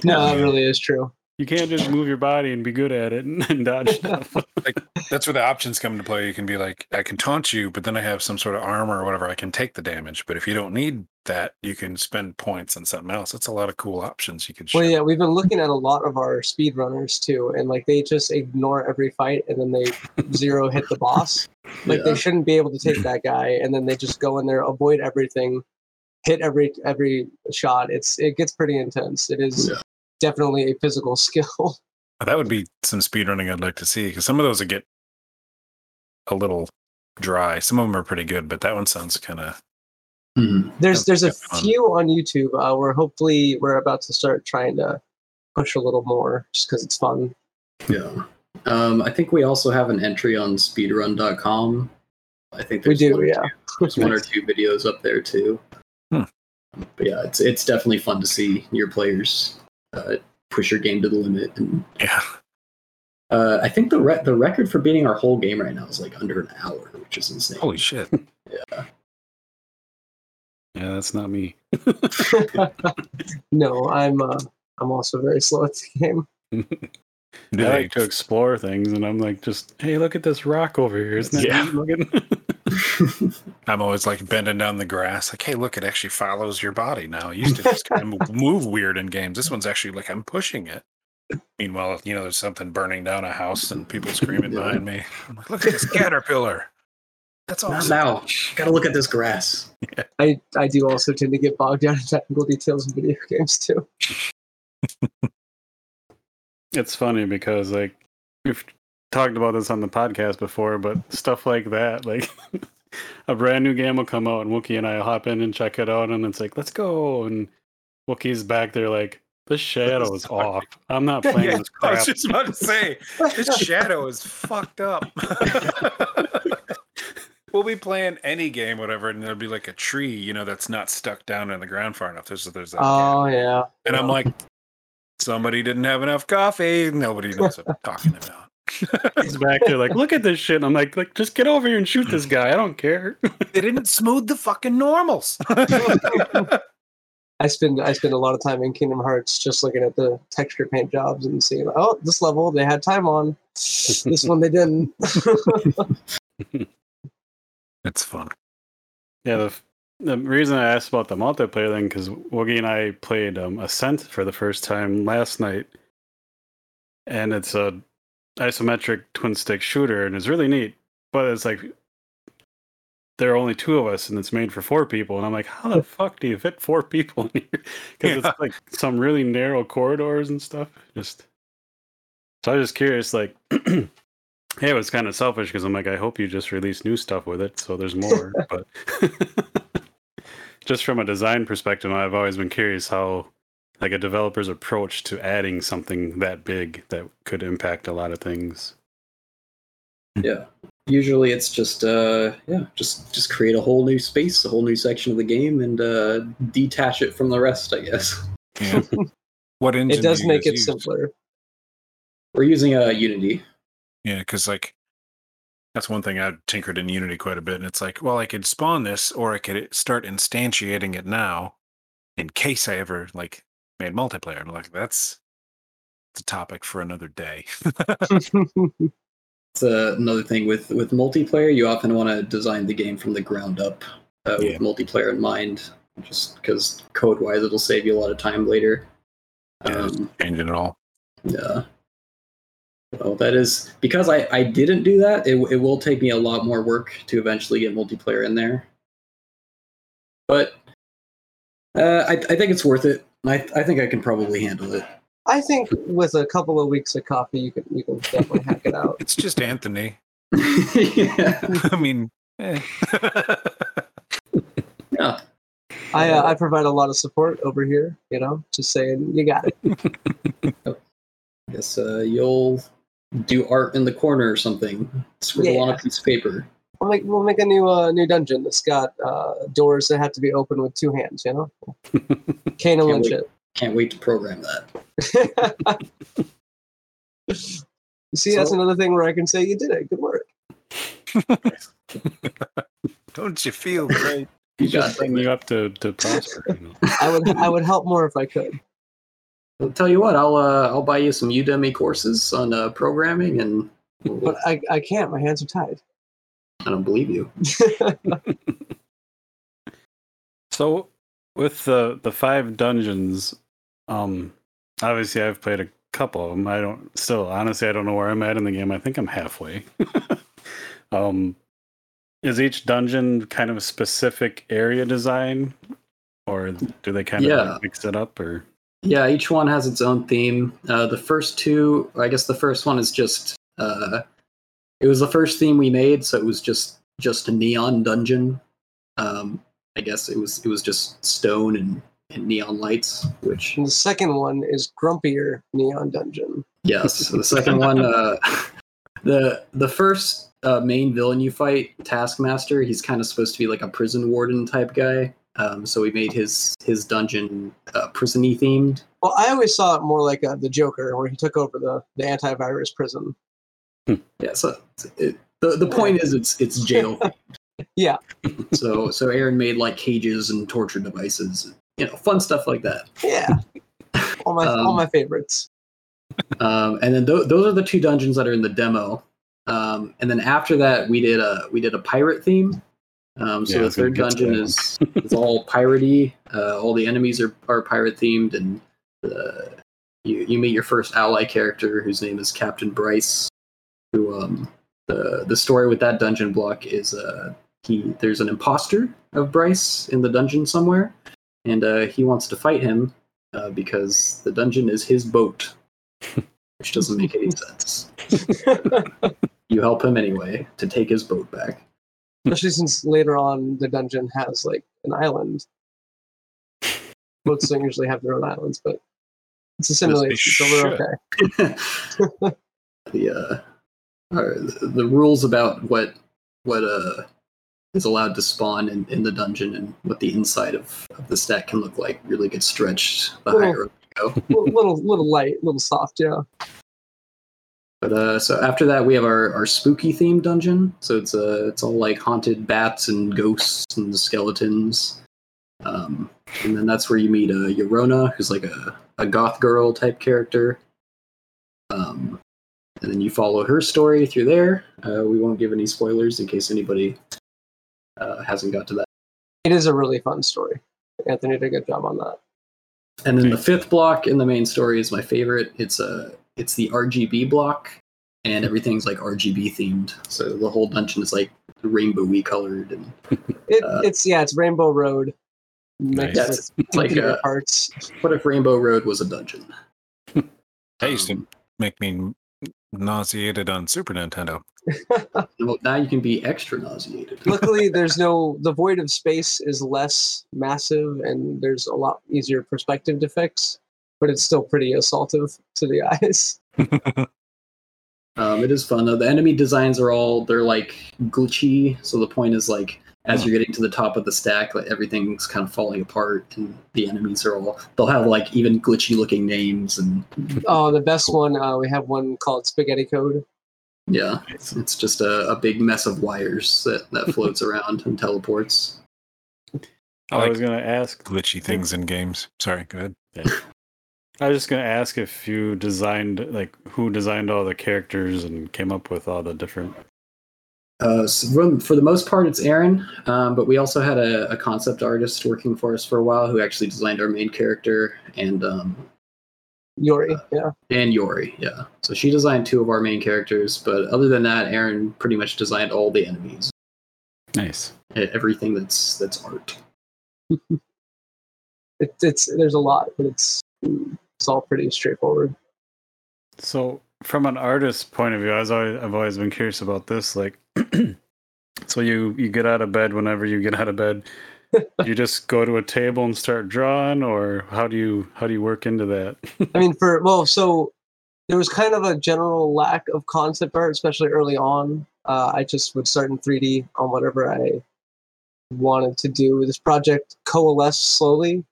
No, it really is true. You can't just move your body and be good at it and, and dodge stuff. Like, that's where the options come into play. You can be like, I can taunt you, but then I have some sort of armor or whatever. I can take the damage. But if you don't need that, you can spend points on something else. That's a lot of cool options you could show. Well, yeah, we've been looking at a lot of our speedrunners, too, and like they just ignore every fight, and then they zero hit the boss. Like yeah. They shouldn't be able to take that guy, and then they just go in there, avoid everything, hit every every shot. It's It gets pretty intense. It is... Yeah. Definitely a physical skill. That would be some speedrunning I'd like to see, because some of those would get a little dry. Some of them are pretty good, but that one sounds kind of... Mm. There's there's a fun. few on YouTube uh, where hopefully we're about to start trying to push a little more, just because it's fun. Yeah. Um, I think we also have an entry on speedrun dot com. I think there's we do, one yeah. Two, there's one or two videos up there, too. Hmm. But yeah, it's it's definitely fun to see your players... Uh, push your game to the limit, and yeah, uh, I think the re- the record for beating our whole game right now is like under an hour, which is insane. Holy shit! Yeah, yeah, that's not me. No, I'm uh, I'm also very slow at the game. I like to explore things, and I'm like, just hey, look at this rock over here. Isn't that yeah. looking? I'm always like bending down the grass, like, hey, look, it actually follows your body now. It used to just kind of move weird in games. This one's actually like I'm pushing it. Meanwhile, you know, there's something burning down a house and people screaming yeah. behind me. I'm like, look at this caterpillar. That's awesome. Now, gotta look at this grass. Yeah. I I do also tend to get bogged down in technical details in video games too. It's funny because, like, we've talked about this on the podcast before, but stuff like that, like, a brand new game will come out, and Wookiee and I hop in and check it out, and it's like, let's go, and Wookiee's back there like, the shadow is off. I'm not playing yeah, this crap. I was just about to say, this shadow is fucked up. We'll be playing any game, whatever, and there'll be like a tree, you know, that's not stuck down in the ground far enough. There's, there's that oh, game. yeah. And I'm like... Somebody didn't have enough coffee. Nobody knows what I'm talking about. He's back there like, look at this shit. And I'm like, like, just get over here and shoot this guy. I don't care. They didn't smooth the fucking normals. I spend I spend a lot of time in Kingdom Hearts just looking at the texture paint jobs and seeing, oh, this level they had time on. This one they didn't. It's fun. Yeah, the, the reason I asked about the multiplayer thing, because Woogie and I played um, Ascent for the first time last night. And it's a isometric twin-stick shooter, and it's really neat. But it's like, there are only two of us, and it's made for four people. And I'm like, how the fuck do you fit four people in here? Because yeah. It's like some really narrow corridors and stuff. Just So I was just curious, like, hey, it was kind of selfish, because I'm like, I hope you just release new stuff with it, so there's more. But just from a design perspective, I've always been curious how, like, a developer's approach to adding something that big that could impact a lot of things. Yeah. Usually it's just, uh, yeah, just, just create a whole new space, a whole new section of the game, and uh, detach it from the rest, I guess. Yeah. What engine? It does do you make guys it use? Simpler. We're using uh, Unity. Yeah, because like that's one thing I tinkered in Unity quite a bit, and it's like, well, I could spawn this, or I could start instantiating it now, in case I ever like made multiplayer. And I'm like, that's the topic for another day. Uh, another thing with, with multiplayer, you often want to design the game from the ground up uh, yeah. with multiplayer in mind, just because code-wise it'll save you a lot of time later. Yeah, um, changing it all. Yeah. So that is, because I, I didn't do that, it, it will take me a lot more work to eventually get multiplayer in there. But uh, I, I think it's worth it. I, I think I can probably handle it. I think with a couple of weeks of coffee, you can you can definitely hack it out. It's just Anthony. Yeah. I mean, eh. Yeah. I uh, I provide a lot of support over here. You know, just saying, you got it. I guess uh, you'll do art in the corner or something. Scribble yeah. on a piece of paper. We'll make we'll make a new uh, new dungeon that's got uh, doors that have to be opened with two hands. You know, Kane and Lynch it. Can't wait to program that. You see, so, that's another thing where I can say you did it. Good work. Don't you feel great? You got you up to, to prosper. You know? I would I would help more if I could. I'll tell you what, I'll uh, I'll buy you some Udemy courses on uh, programming and. But I I can't. My hands are tied. I don't believe you. So with the the five dungeons. Um, obviously, I've played a couple of them. I don't still, honestly, I don't know where I'm at in the game. I think I'm halfway. um, is each dungeon kind of a specific area design, or do they kind yeah. of like mix it up? Or yeah, each one has its own theme. Uh, the first two, I guess, the first one is just uh, it was the first theme we made, so it was just just a neon dungeon. Um, I guess it was it was just stone and. And neon lights, which and the second one is grumpier neon dungeon. Yes, so the second one, uh, the the first uh, main villain you fight, Taskmaster. He's kind of supposed to be like a prison warden type guy. Um, so we made his his dungeon uh, prison-y themed. Well, I always saw it more like uh, the Joker, where he took over the, the antivirus prison. Yeah. So it, the the point is, it's it's jail. Yeah. So so Aaron made like cages and torture devices. You know, fun stuff like that. Yeah, all my um, all my favorites. Um, and then th- those are the two dungeons that are in the demo. Um, and then after that, we did a we did a pirate theme. Um, so yeah, the third dungeon is is all piratey. Uh, all the enemies are, are pirate themed, and uh, you you meet your first ally character, whose name is Captain Bryce. Who um the the story with that dungeon block is uh he there's an imposter of Bryce in the dungeon somewhere. And uh, he wants to fight him uh, because the dungeon is his boat, which doesn't make any sense. You help him anyway to take his boat back. Especially since later on the dungeon has like an island. Boats don't usually have their own islands, but it's a simulation, so we're okay. The uh, or the rules about what what uh. is allowed to spawn in, in the dungeon and what the inside of, of the stack can look like really gets stretched the little, higher up you go. Little little light, little soft, yeah. But uh, so after that we have our, our spooky themed dungeon. So it's uh it's all like haunted bats and ghosts and skeletons. Um, and then that's where you meet uh, Yorona, who's like a, a goth girl type character. Um, and then you follow her story through there. Uh, we won't give any spoilers in case anybody. Uh, hasn't got to that it is a really fun story. Anthony did a good job on that. And then the fifth block in the main story is my favorite. It's a it's the R G B block, and everything's like R G B themed. So the whole dungeon is like rainbowy colored. And it, uh, it's yeah, it's Rainbow Road. Nice. That's like uh, parts. What if Rainbow Road was a dungeon? That used to make me nauseated on Super Nintendo. Well, now you can be extra nauseated. Luckily, there's no the void of space is less massive, and there's a lot easier perspective to fix, but it's still pretty assaultive to the eyes. um, it is fun though. The enemy designs are all they're like glitchy, so the point is like as you're getting to the top of the stack, like everything's kind of falling apart, and the enemies are all—they'll have like even glitchy-looking names. And oh, the best one uh, we have one called Spaghetti Code. Yeah, it's, it's just a, a big mess of wires that, that floats around and teleports. I, like I was going to ask glitchy things in games. Sorry, go ahead. Yeah. I was just going to ask if you designed, like, who designed all the characters and came up with all the different. Uh, so for the most part, it's Aaron, um, but we also had a, a concept artist working for us for a while who actually designed our main character and um, Yori, uh, yeah, and Yori, yeah. So she designed two of our main characters, but other than that, Aaron pretty much designed all the enemies. Nice, everything that's that's art. it, it's there's a lot, but it's it's all pretty straightforward. So. From an artist's point of view, I was always, I've always been curious about this. Like, so you, you get out of bed whenever you get out of bed. You just go to a table and start drawing, or how do you how do you work into that? I mean, for well, so there was kind of a general lack of concept art, especially early on. Uh, I just would start in three D on whatever I wanted to do. This project coalesced slowly.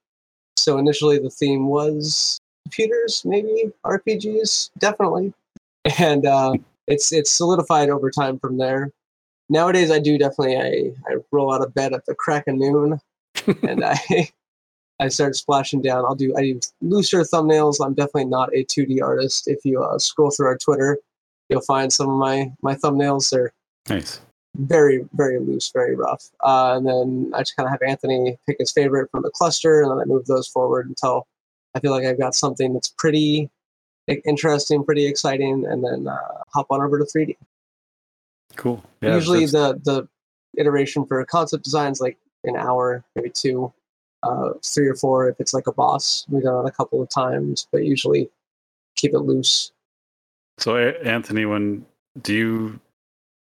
So initially, the theme was. Computers, maybe R P Gs, definitely, and uh, it's it's solidified over time from there. Nowadays, I do definitely I, I roll out of bed at the crack of noon, and I I start splashing down. I'll do I do looser thumbnails. I'm definitely not a two D artist. If you uh, scroll through our Twitter, you'll find some of my my thumbnails. They're nice, very very loose, very rough. Uh, and then I just kind of have Anthony pick his favorite from the cluster, and then I move those forward until. I feel like I've got something that's pretty interesting, pretty exciting, and then uh, hop on over to three D. Cool. Yeah, usually the, the iteration for concept design is like an hour, maybe two, uh, three or four if it's like a boss. We've done it a couple of times, but usually keep it loose. So, Anthony, when do you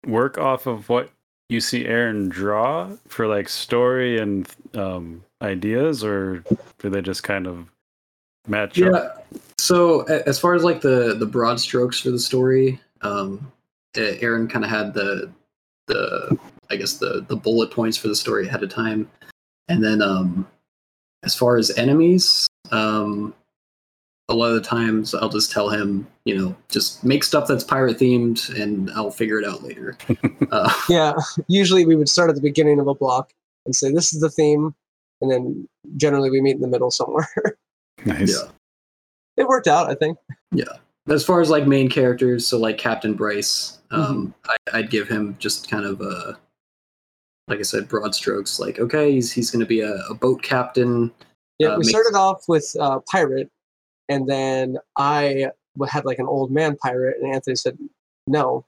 work off of what you see Aaron draw for like story and um, ideas, or do they just kind of match yeah up. So as far as like the the broad strokes for the story, um Aaron kind of had the the I guess the the bullet points for the story ahead of time, and then um as far as enemies, um a lot of the times I'll just tell him, you know, just make stuff that's pirate themed and I'll figure it out later. uh, yeah usually we would start at the beginning of a block and say this is the theme, and then generally we meet in the middle somewhere. Nice. Yeah. It worked out, I think. Yeah. As far as like main characters, so like Captain Bryce, um, mm-hmm. I, I'd give him just kind of a, like I said, broad strokes. Like, okay, he's he's going to be a, a boat captain. Yeah, uh, we make- started off with uh, pirate, and then I had like an old man pirate, and Anthony said no.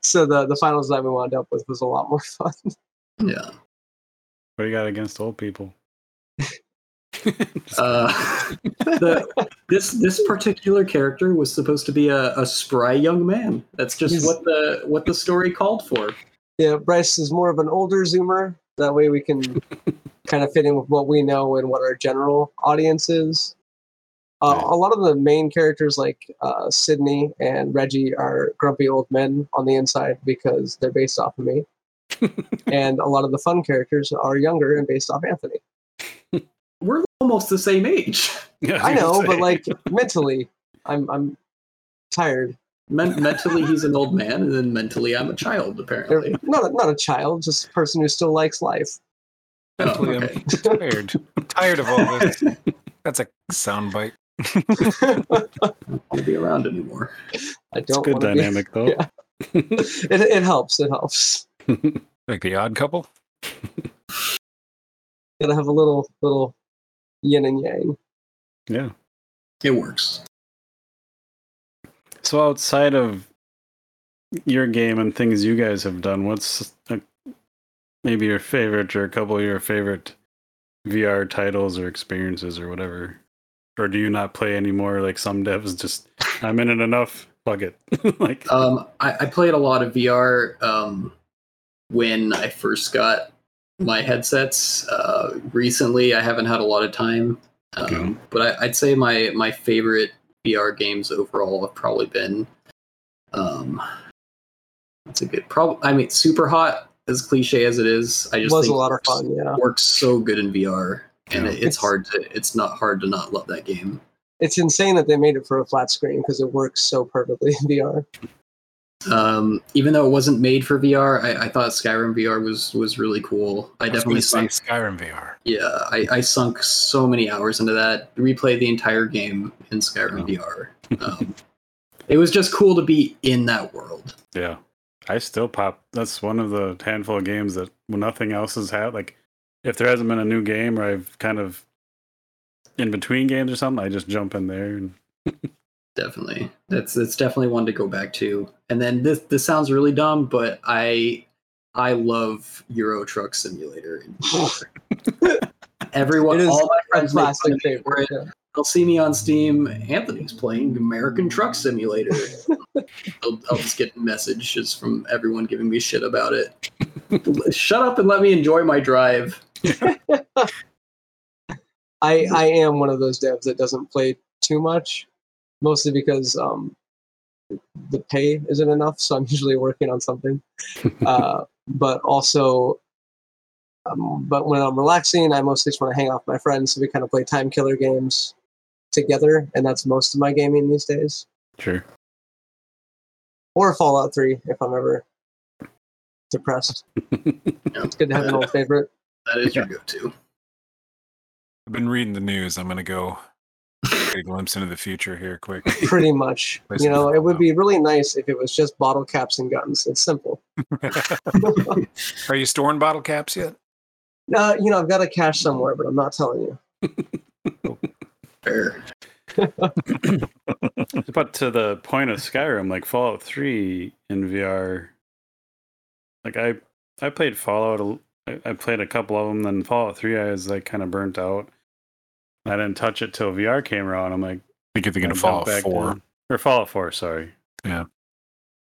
So the the final design we wound up with was a lot more fun. Yeah. What do you got against old people? uh, the, this this particular character was supposed to be a, a spry young man. That's just He's, what the what the story called for. Yeah, Bryce is more of an older Zoomer. That way we can kind of fit in with what we know and what our general audience is. Uh, right. A lot of the main characters, like uh, Sydney and Reggie, are grumpy old men on the inside because they're based off of me. And a lot of the fun characters are younger and based off Anthony. We're almost the same age. Yeah, I know, but like mentally, I'm I'm tired. Men- mentally, he's an old man, and then mentally, I'm a child. Apparently, not a, not a child, just a person who still likes life. Oh, okay. I'm tired. I'm tired of all this. That's a soundbite. I don't want to be around anymore. I don't. It's a good dynamic be... though. Yeah. it it helps. It helps. Like the Odd Couple. gotta have a little little yin and yang. Yeah, it works. So outside of your game and things you guys have done, what's a, maybe your favorite or a couple of your favorite V R titles or experiences or whatever? Or do you not play anymore? Like some devs just, I'm in it enough. Fuck it. like, um, I, I played a lot of V R um, when I first got my headsets. Uh, recently, I haven't had a lot of time. Um, okay. But I, I'd say my, my favorite V R games overall have probably been... Um, that's a good... Prob- I mean, Super Hot, as cliche as it is, I just was think a lot of fun, yeah. works so good in V R. And yeah. it's hard to, it's not hard to not love that game. It's insane that they made it for a flat screen because it works so perfectly in V R. Um, even though it wasn't made for V R, I, I thought Skyrim V R was was really cool. I, I definitely sunk Skyrim V R. Yeah, I, I sunk so many hours into that. Replayed the entire game in Skyrim oh. V R. Um, it was just cool to be in that world. Yeah, I still pop. That's one of the handful of games that when nothing else is had like. If there hasn't been a new game or I've kind of in between games or something, I just jump in there. And definitely. That's that's definitely one to go back to. And then this this sounds really dumb, but I I love Euro Truck Simulator. Everyone, it is all my friends make fun of it. Yeah. They'll see me on Steam. Anthony's playing American Truck Simulator. I'll, I'll just get messages from everyone giving me shit about it. Shut up and let me enjoy my drive. I I am one of those devs that doesn't play too much, mostly because um, the pay isn't enough, so I'm usually working on something. Uh, but also, um, but when I'm relaxing, I mostly just want to hang out with my friends, so we kind of play time killer games together, and that's most of my gaming these days. Sure. Or Fallout three, if I'm ever... depressed. It's good to have an old favorite. That is your go-to. I've been reading the news. I'm going to go get a glimpse into the future here quick. Pretty much. You know, it would be really nice if it was just bottle caps and guns. It's simple. Are you storing bottle caps yet? No, uh, you know, I've got a cache somewhere, but I'm not telling you. Fair. But to the point of Skyrim, like Fallout three in V R... Like, I, I played Fallout, I, I played a couple of them, then Fallout three, I was, like, kind of burnt out. I didn't touch it till V R came around. I'm like... I think you're thinking Fallout four. Down. Or Fallout four, sorry. Yeah.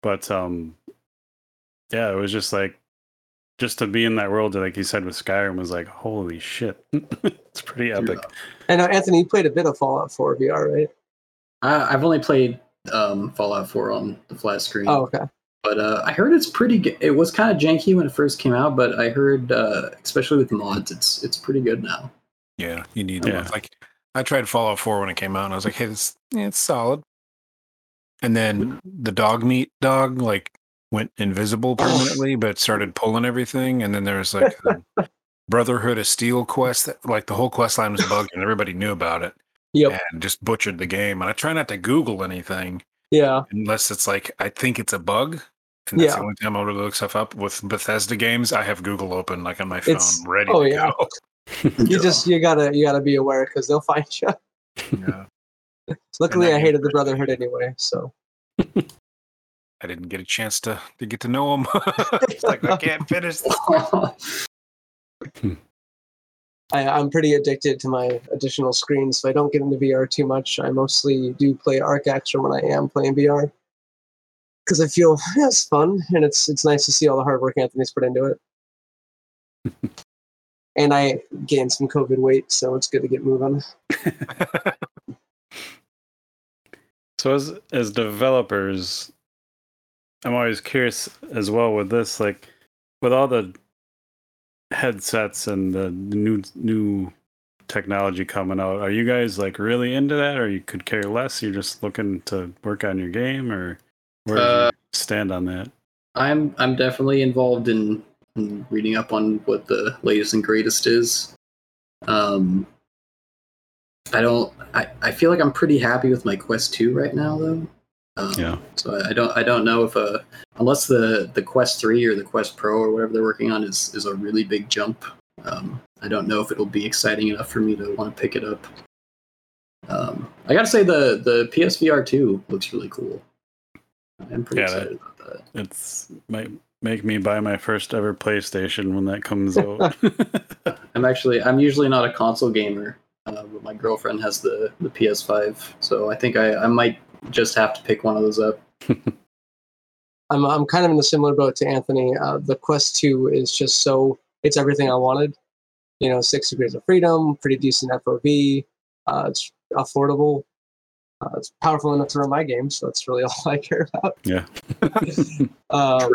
But, um... yeah, it was just, like... just to be in that world, like you said with Skyrim, was like, holy shit. It's pretty epic. And, uh, Anthony, you played a bit of Fallout four V R, right? Uh, I've only played um, Fallout four on the flat screen. Oh, okay. But uh, I heard it's pretty good. It was kind of janky when it first came out, but I heard, uh, especially with mods, it's it's pretty good now. Yeah, you need yeah. mods. Like, I tried Fallout four when it came out, and I was like, hey, this yeah, it's solid. And then the dog meat dog like went invisible permanently, but started pulling everything. And then there was like the Brotherhood of Steel quest. That, like the whole quest line was bugged, and everybody knew about it. Yep. And just butchered the game. And I try not to Google anything. Yeah. Unless it's like, I think it's a bug. And that's yeah. the only time I would look stuff up. With Bethesda games, I have Google open, like on my phone, it's, ready oh, to yeah. go. You just, you gotta, you gotta be aware because they'll find you. Yeah. Luckily, I hated the Brotherhood anyway, so. I didn't get a chance to, to get to know them. It's like, I can't finish this. I, I'm pretty addicted to my additional screens, so I don't get into V R too much. I mostly do play Arcaxer when I am playing V R, because I feel yeah, it's fun, and it's it's nice to see all the hard work Anthony's put into it. And I gained some COVID weight, so it's good to get moving. So as as developers, I'm always curious as well with this, like with all the headsets and the new new technology coming out, are you guys like really into that, or you could care less? You're just looking to work on your game, or where do uh, you stand on that? I'm I'm definitely involved in, in reading up on what the latest and greatest is. Um, I don't. I, I feel like I'm pretty happy with my Quest two right now, though. Um, yeah. So I don't I don't know if a unless the, the Quest three or the Quest Pro or whatever they're working on is, is a really big jump. Um, I don't know if it'll be exciting enough for me to want to pick it up. Um, I gotta say the the P S V R two looks really cool. I'm pretty yeah, excited that, about that. It's might make me buy my first ever PlayStation when that comes out. I'm actually I'm usually not a console gamer, uh, but my girlfriend has the the P S five, so I think I, I might just have to pick one of those up. I'm I'm kind of in a similar boat to Anthony. Uh, the Quest two is just so it's everything I wanted. You know, six degrees of freedom, pretty decent F O V. Uh, it's affordable. Uh, it's powerful enough to run my game, so that's really all I care about. Yeah. um,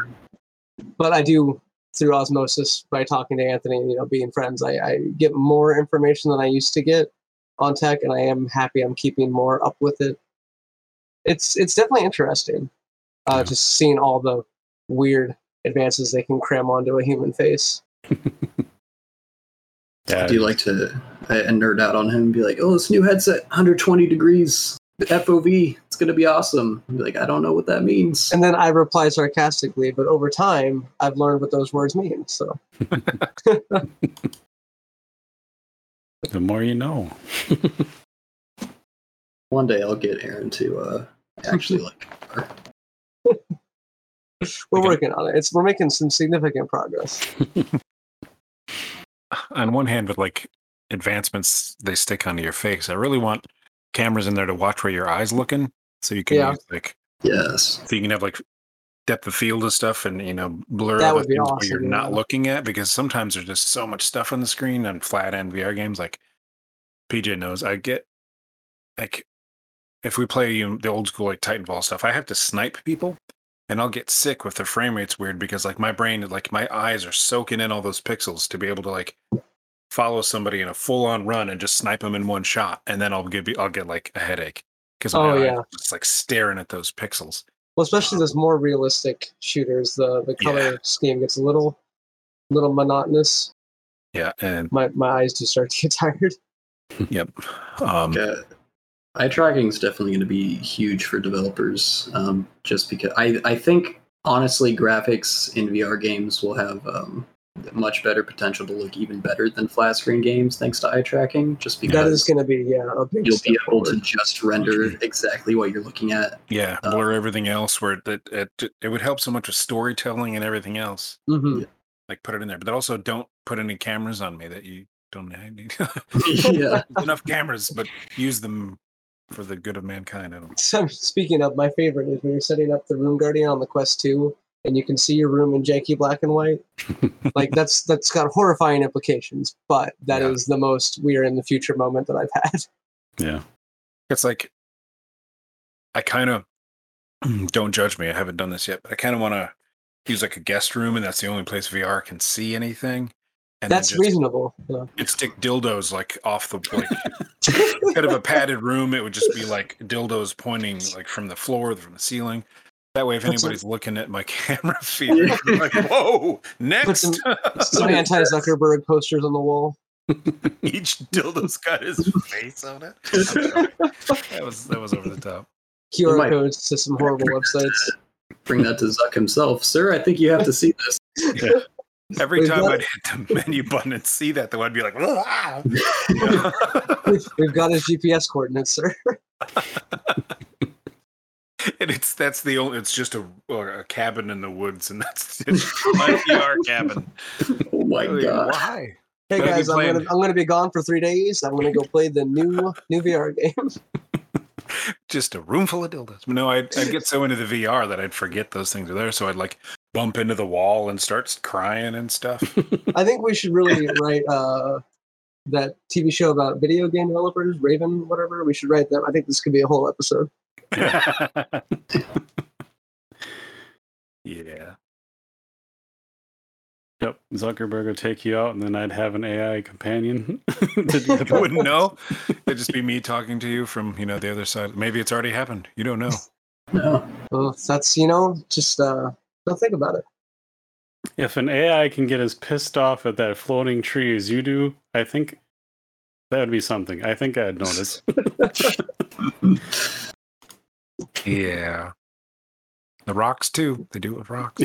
but I do, through osmosis, by talking to Anthony, you know, being friends, I, I get more information than I used to get on tech, and I am happy I'm keeping more up with it. It's it's definitely interesting, uh, yeah. just seeing all the weird advances they can cram onto a human face. Yeah. Do you like to uh, nerd out on him and be like, oh, this new headset, one hundred twenty degrees, F O V, it's going to be awesome. I'd be like, I don't know what that means. And then I reply sarcastically, but over time, I've learned what those words mean. So, the more you know. One day I'll get Aaron to uh, actually like her. We're okay. working on it. It's We're making some significant progress. On one hand, with like advancements they stick onto your face, I really want cameras in there to watch where your eye's looking, so you can yeah. use, like yes, so you can have like depth of field and stuff, and you know blur that would be awesome, where you're yeah. not looking at, because sometimes there's just so much stuff on the screen on flat end V R games. Like P J knows, I get like if we play you know, the old school like Titanfall stuff, I have to snipe people. And I'll get sick with the frame rate's weird because like my brain, like my eyes are soaking in all those pixels to be able to like follow somebody in a full on run and just snipe them in one shot. And then I'll get, I'll get like a headache because my oh, yeah. eyes just like staring at those pixels. Well, especially um, those more realistic shooters, the, the color yeah. scheme gets a little, little monotonous. Yeah. And my, my eyes do start to get tired. Yep. Um, okay. Eye tracking is definitely going to be huge for developers, um, just because I, I think, honestly, graphics in V R games will have um, much better potential to look even better than flat screen games thanks to eye tracking. Just because that is going to be yeah, a big you'll be able forward. to just render exactly what you're looking at. Yeah, um, blur everything else. Where it, it it it would help so much with storytelling and everything else. Mm-hmm. Yeah. Like put it in there, but also don't put any cameras on me that you don't need. yeah, enough cameras, but use them for the good of mankind. I don't know. Speaking of, my favorite is when you're setting up the Room Guardian on the Quest two and you can see your room in janky black and white. Like that's that's got horrifying implications, but that yeah. is the most we're in the future moment that I've had. Yeah. It's like I kind of don't judge me. I haven't done this yet, but I kind of want to use like a guest room, and that's the only place V R can see anything. And that's just reasonable. Yeah. It'd stick dildos like off the like, instead of a padded room, it would just be like dildos pointing like from the floor, from the ceiling. That way, if What's anybody's a... looking at my camera feed, they're like, whoa, next. Put some, some anti-Zuckerberg posters on the wall. Each dildo's got his face on it. That was that was over the top. Q R might... codes to some horrible websites. Bring that to Zuck himself, sir. I think you have to see this. Yeah. Every we've time got... I'd hit the menu button and see that, though, I'd be like, ah! Yeah. we've, we've got his G P S coordinates, sir. And it's that's the only, it's just a, a cabin in the woods, and that's my V R cabin. Oh my like, god! Why? Hey what guys, I'm gonna, I'm gonna be gone for three days. I'm gonna go play the new new V R game. Just a room full of dildos. No, I'd, I'd get so into the V R that I'd forget those things are there. So I'd like. Bump into the wall and starts crying and stuff. I think we should really write uh, that T V show about video game developers, Raven, whatever. We should write that. I think this could be a whole episode. Yeah. Yep. Zuckerberg would take you out, and then I'd have an A I companion. I wouldn't know. It'd just be me talking to you from you know the other side. Maybe it's already happened. You don't know. No. Well, that's you know just. Uh, Don't think about it. If an A I can get as pissed off at that floating tree as you do, I think that would be something. I think I'd notice. Yeah. The rocks, too. They do it with rocks.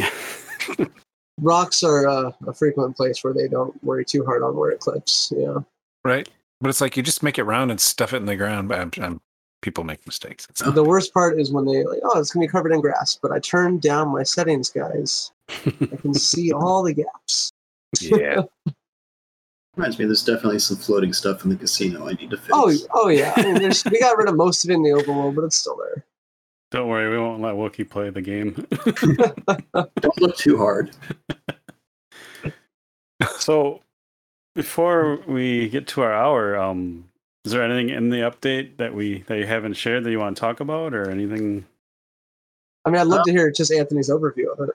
rocks are uh, a frequent place where they don't worry too hard on where it clips. Yeah. Right. But it's like you just make it round and stuff it in the ground. But I'm, I'm, people make mistakes. It's the worst part is when they like, oh, it's gonna be covered in grass. But I turned down my settings, guys. I can see all the gaps. Yeah. Reminds me, there's definitely some floating stuff in the casino I need to fix. Oh, oh yeah. I mean, we got rid of most of it in the open world, but it's still there. Don't worry, we won't let Wookiee play the game. Don't look too hard. So, before we get to our hour, um, is there anything in the update that we that you haven't shared that you want to talk about, or anything? I mean, I'd love um, to hear just Anthony's overview of it.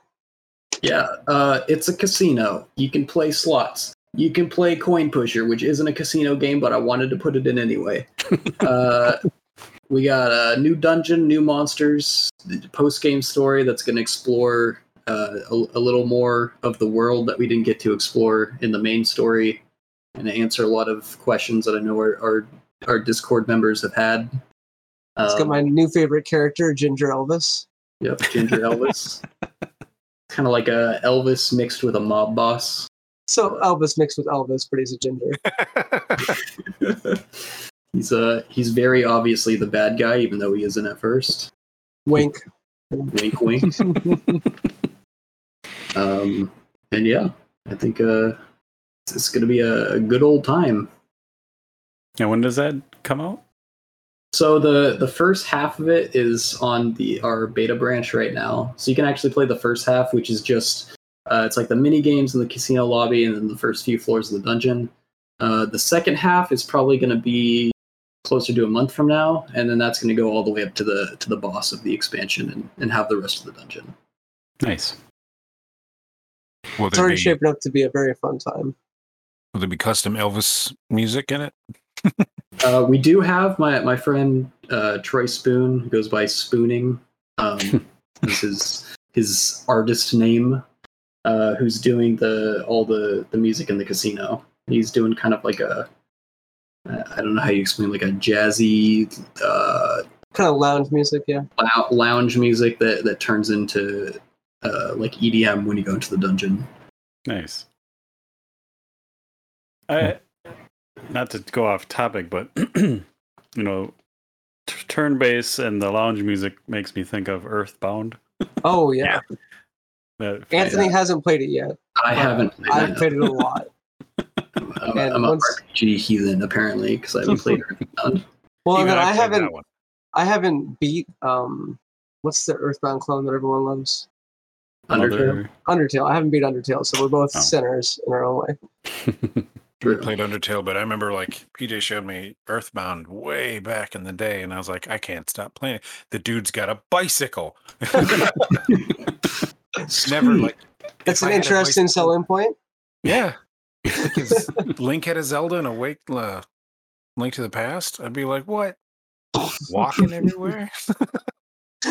Yeah, uh, it's a casino. You can play slots. You can play Coin Pusher, which isn't a casino game, but I wanted to put it in anyway. uh, we got a new dungeon, new monsters, the post-game story that's going to explore uh, a, a little more of the world that we didn't get to explore in the main story, and answer a lot of questions that I know our our, our Discord members have had. It's um, got my new favorite character, Ginger Elvis. Yep, Ginger Elvis. Kind of like a Elvis mixed with a mob boss. So Elvis mixed with Elvis, but he's a ginger. he's uh he's very obviously the bad guy, even though he isn't at first. Wink, wink, wink. um, and yeah, I think uh, it's, it's gonna be a, a good old time. And when does that come out? So the the first half of it is on the our beta branch right now, so you can actually play the first half, which is just. Uh, it's like the mini games in the casino lobby and then the first few floors of the dungeon. Uh, the second half is probably going to be closer to a month from now, and then that's going to go all the way up to the to the boss of the expansion and, and have the rest of the dungeon. Nice. Will it's already be, shaping up to be a very fun time. Will there be custom Elvis music in it? uh, we do have my, my friend uh, Troy Spoon, who goes by Spooning. Um, this is his artist name. Uh, who's doing the all the, the music in the casino. He's doing kind of like a, I don't know how you explain, like a jazzy... Uh, kind of lounge music, yeah. Lounge music that, that turns into uh, like E D M when you go into the dungeon. Nice. I, not to go off topic, but, you know, t- turn-based and the lounge music makes me think of Earthbound. Oh, yeah. yeah. That, Anthony yeah. hasn't played it yet. I haven't. Played I've it played it a lot. I'm, I'm a R P G heathen apparently because I haven't played Earthbound. Well, I, mean, I haven't. I haven't beat. Um, what's the Earthbound clone that everyone loves? Undertale. Undertale. I haven't beat Undertale, so we're both oh. sinners in our own way. We played Undertale, but I remember like P J showed me Earthbound way back in the day, and I was like, I can't stop playing it. The dude's got a bicycle. It's never like that's an interesting selling point. Yeah, like Link had a Zelda and a wake, uh, Link to the Past. I'd be like, what? Walking everywhere.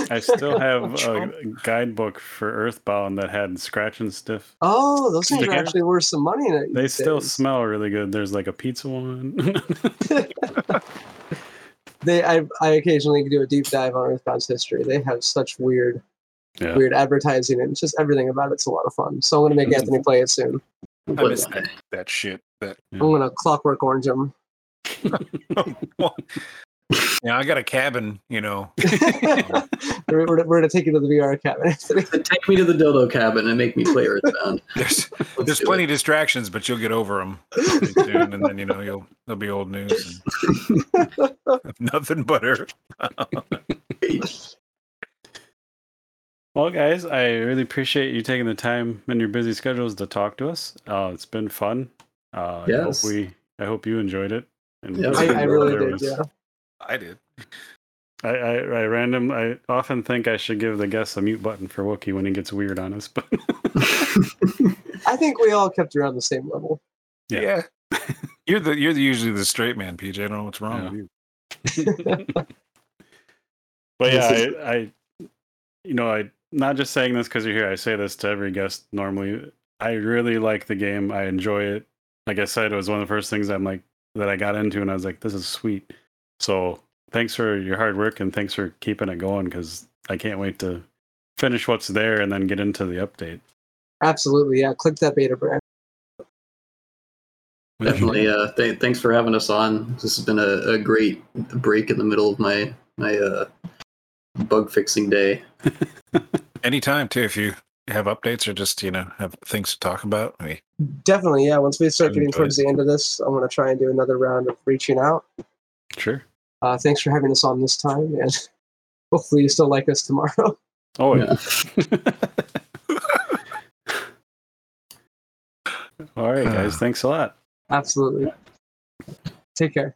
I still have a guidebook for Earthbound that had scratch and sniff. Oh, those things are actually worth some money. In it they still days. Smell really good. There's like a pizza one. they, I, I occasionally do a deep dive on Earthbound's history. They have such weird. Yeah. Weird advertising and just everything about it's a lot of fun. So I'm gonna make Anthony play it soon. I miss that, that shit. That, yeah. I'm gonna Clockwork Orange him. Yeah, I got a cabin, you know. we're, we're, we're gonna take you to the V R cabin. Take me to the dildo cabin and make me play Earthbound. There's Let's there's plenty of distractions, but you'll get over them soon, and then you know you'll they'll be old news. Nothing but Earthbound. Well, guys, I really appreciate you taking the time and your busy schedules to talk to us. Uh, it's been fun. Uh, yes. I hope, we, I hope you enjoyed it. And yeah, I, I really did, was, yeah. I did. I, I, I random. I often think I should give the guest a mute button for Wookiee when he gets weird on us. But I think we all kept around the same level. Yeah. yeah. You're the you're the, usually the straight man, P J. I don't know what's wrong yeah. with you. But yeah, I, I you know, I not just saying this because you're here. I say this to every guest normally. I really like the game. I enjoy it. Like I said, it was one of the first things I'm like that I got into, and I was like, "This is sweet." So thanks for your hard work, and thanks for keeping it going. Because I can't wait to finish what's there and then get into the update. Absolutely, yeah. Click that beta, Brad. Definitely. Uh, th- thanks for having us on. This has been a, a great break in the middle of my my uh, bug fixing day. Anytime too, if you have updates or just you know have things to talk about. I mean, definitely, yeah. Once we start getting towards the end of this, I'm going to try and do another round of reaching out. Sure. Uh, thanks for having us on this time, and hopefully you still like us tomorrow. Oh yeah. All right, guys. Thanks a lot. Absolutely. Take care.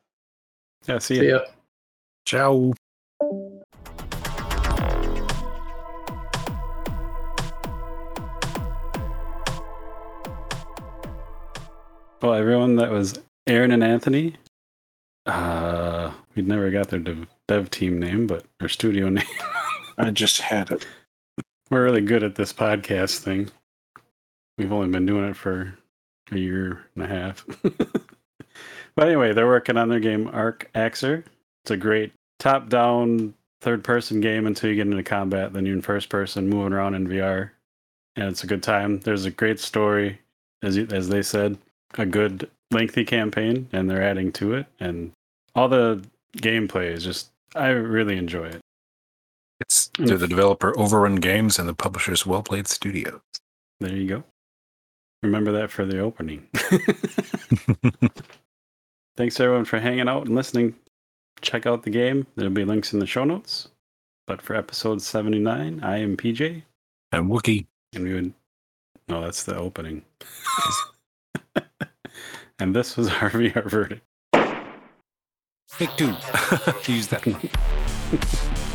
Yeah, see, see ya. ya. Ciao. Well, everyone, that was Aaron and Anthony. Uh, we never got their dev, dev team name, but their studio name. I just had it. We're really good at this podcast thing. We've only been doing it for a year and a half. But anyway, they're working on their game Arcaxer. It's a great top-down third-person game until you get into combat. Then you're in first-person, moving around in V R. And it's a good time. There's a great story, as you, as they said. A good, lengthy campaign, and they're adding to it. And all the gameplay is just... I really enjoy it. It's through the developer Overrun Games and the publisher's Well Played Studios. There you go. Remember that for the opening. Thanks everyone for hanging out and listening. Check out the game. There'll be links in the show notes. But for episode seventy-nine, I am P J. I'm Wookie. And we would... No, that's the opening. And this was our V R verdict. Take two. Use that one.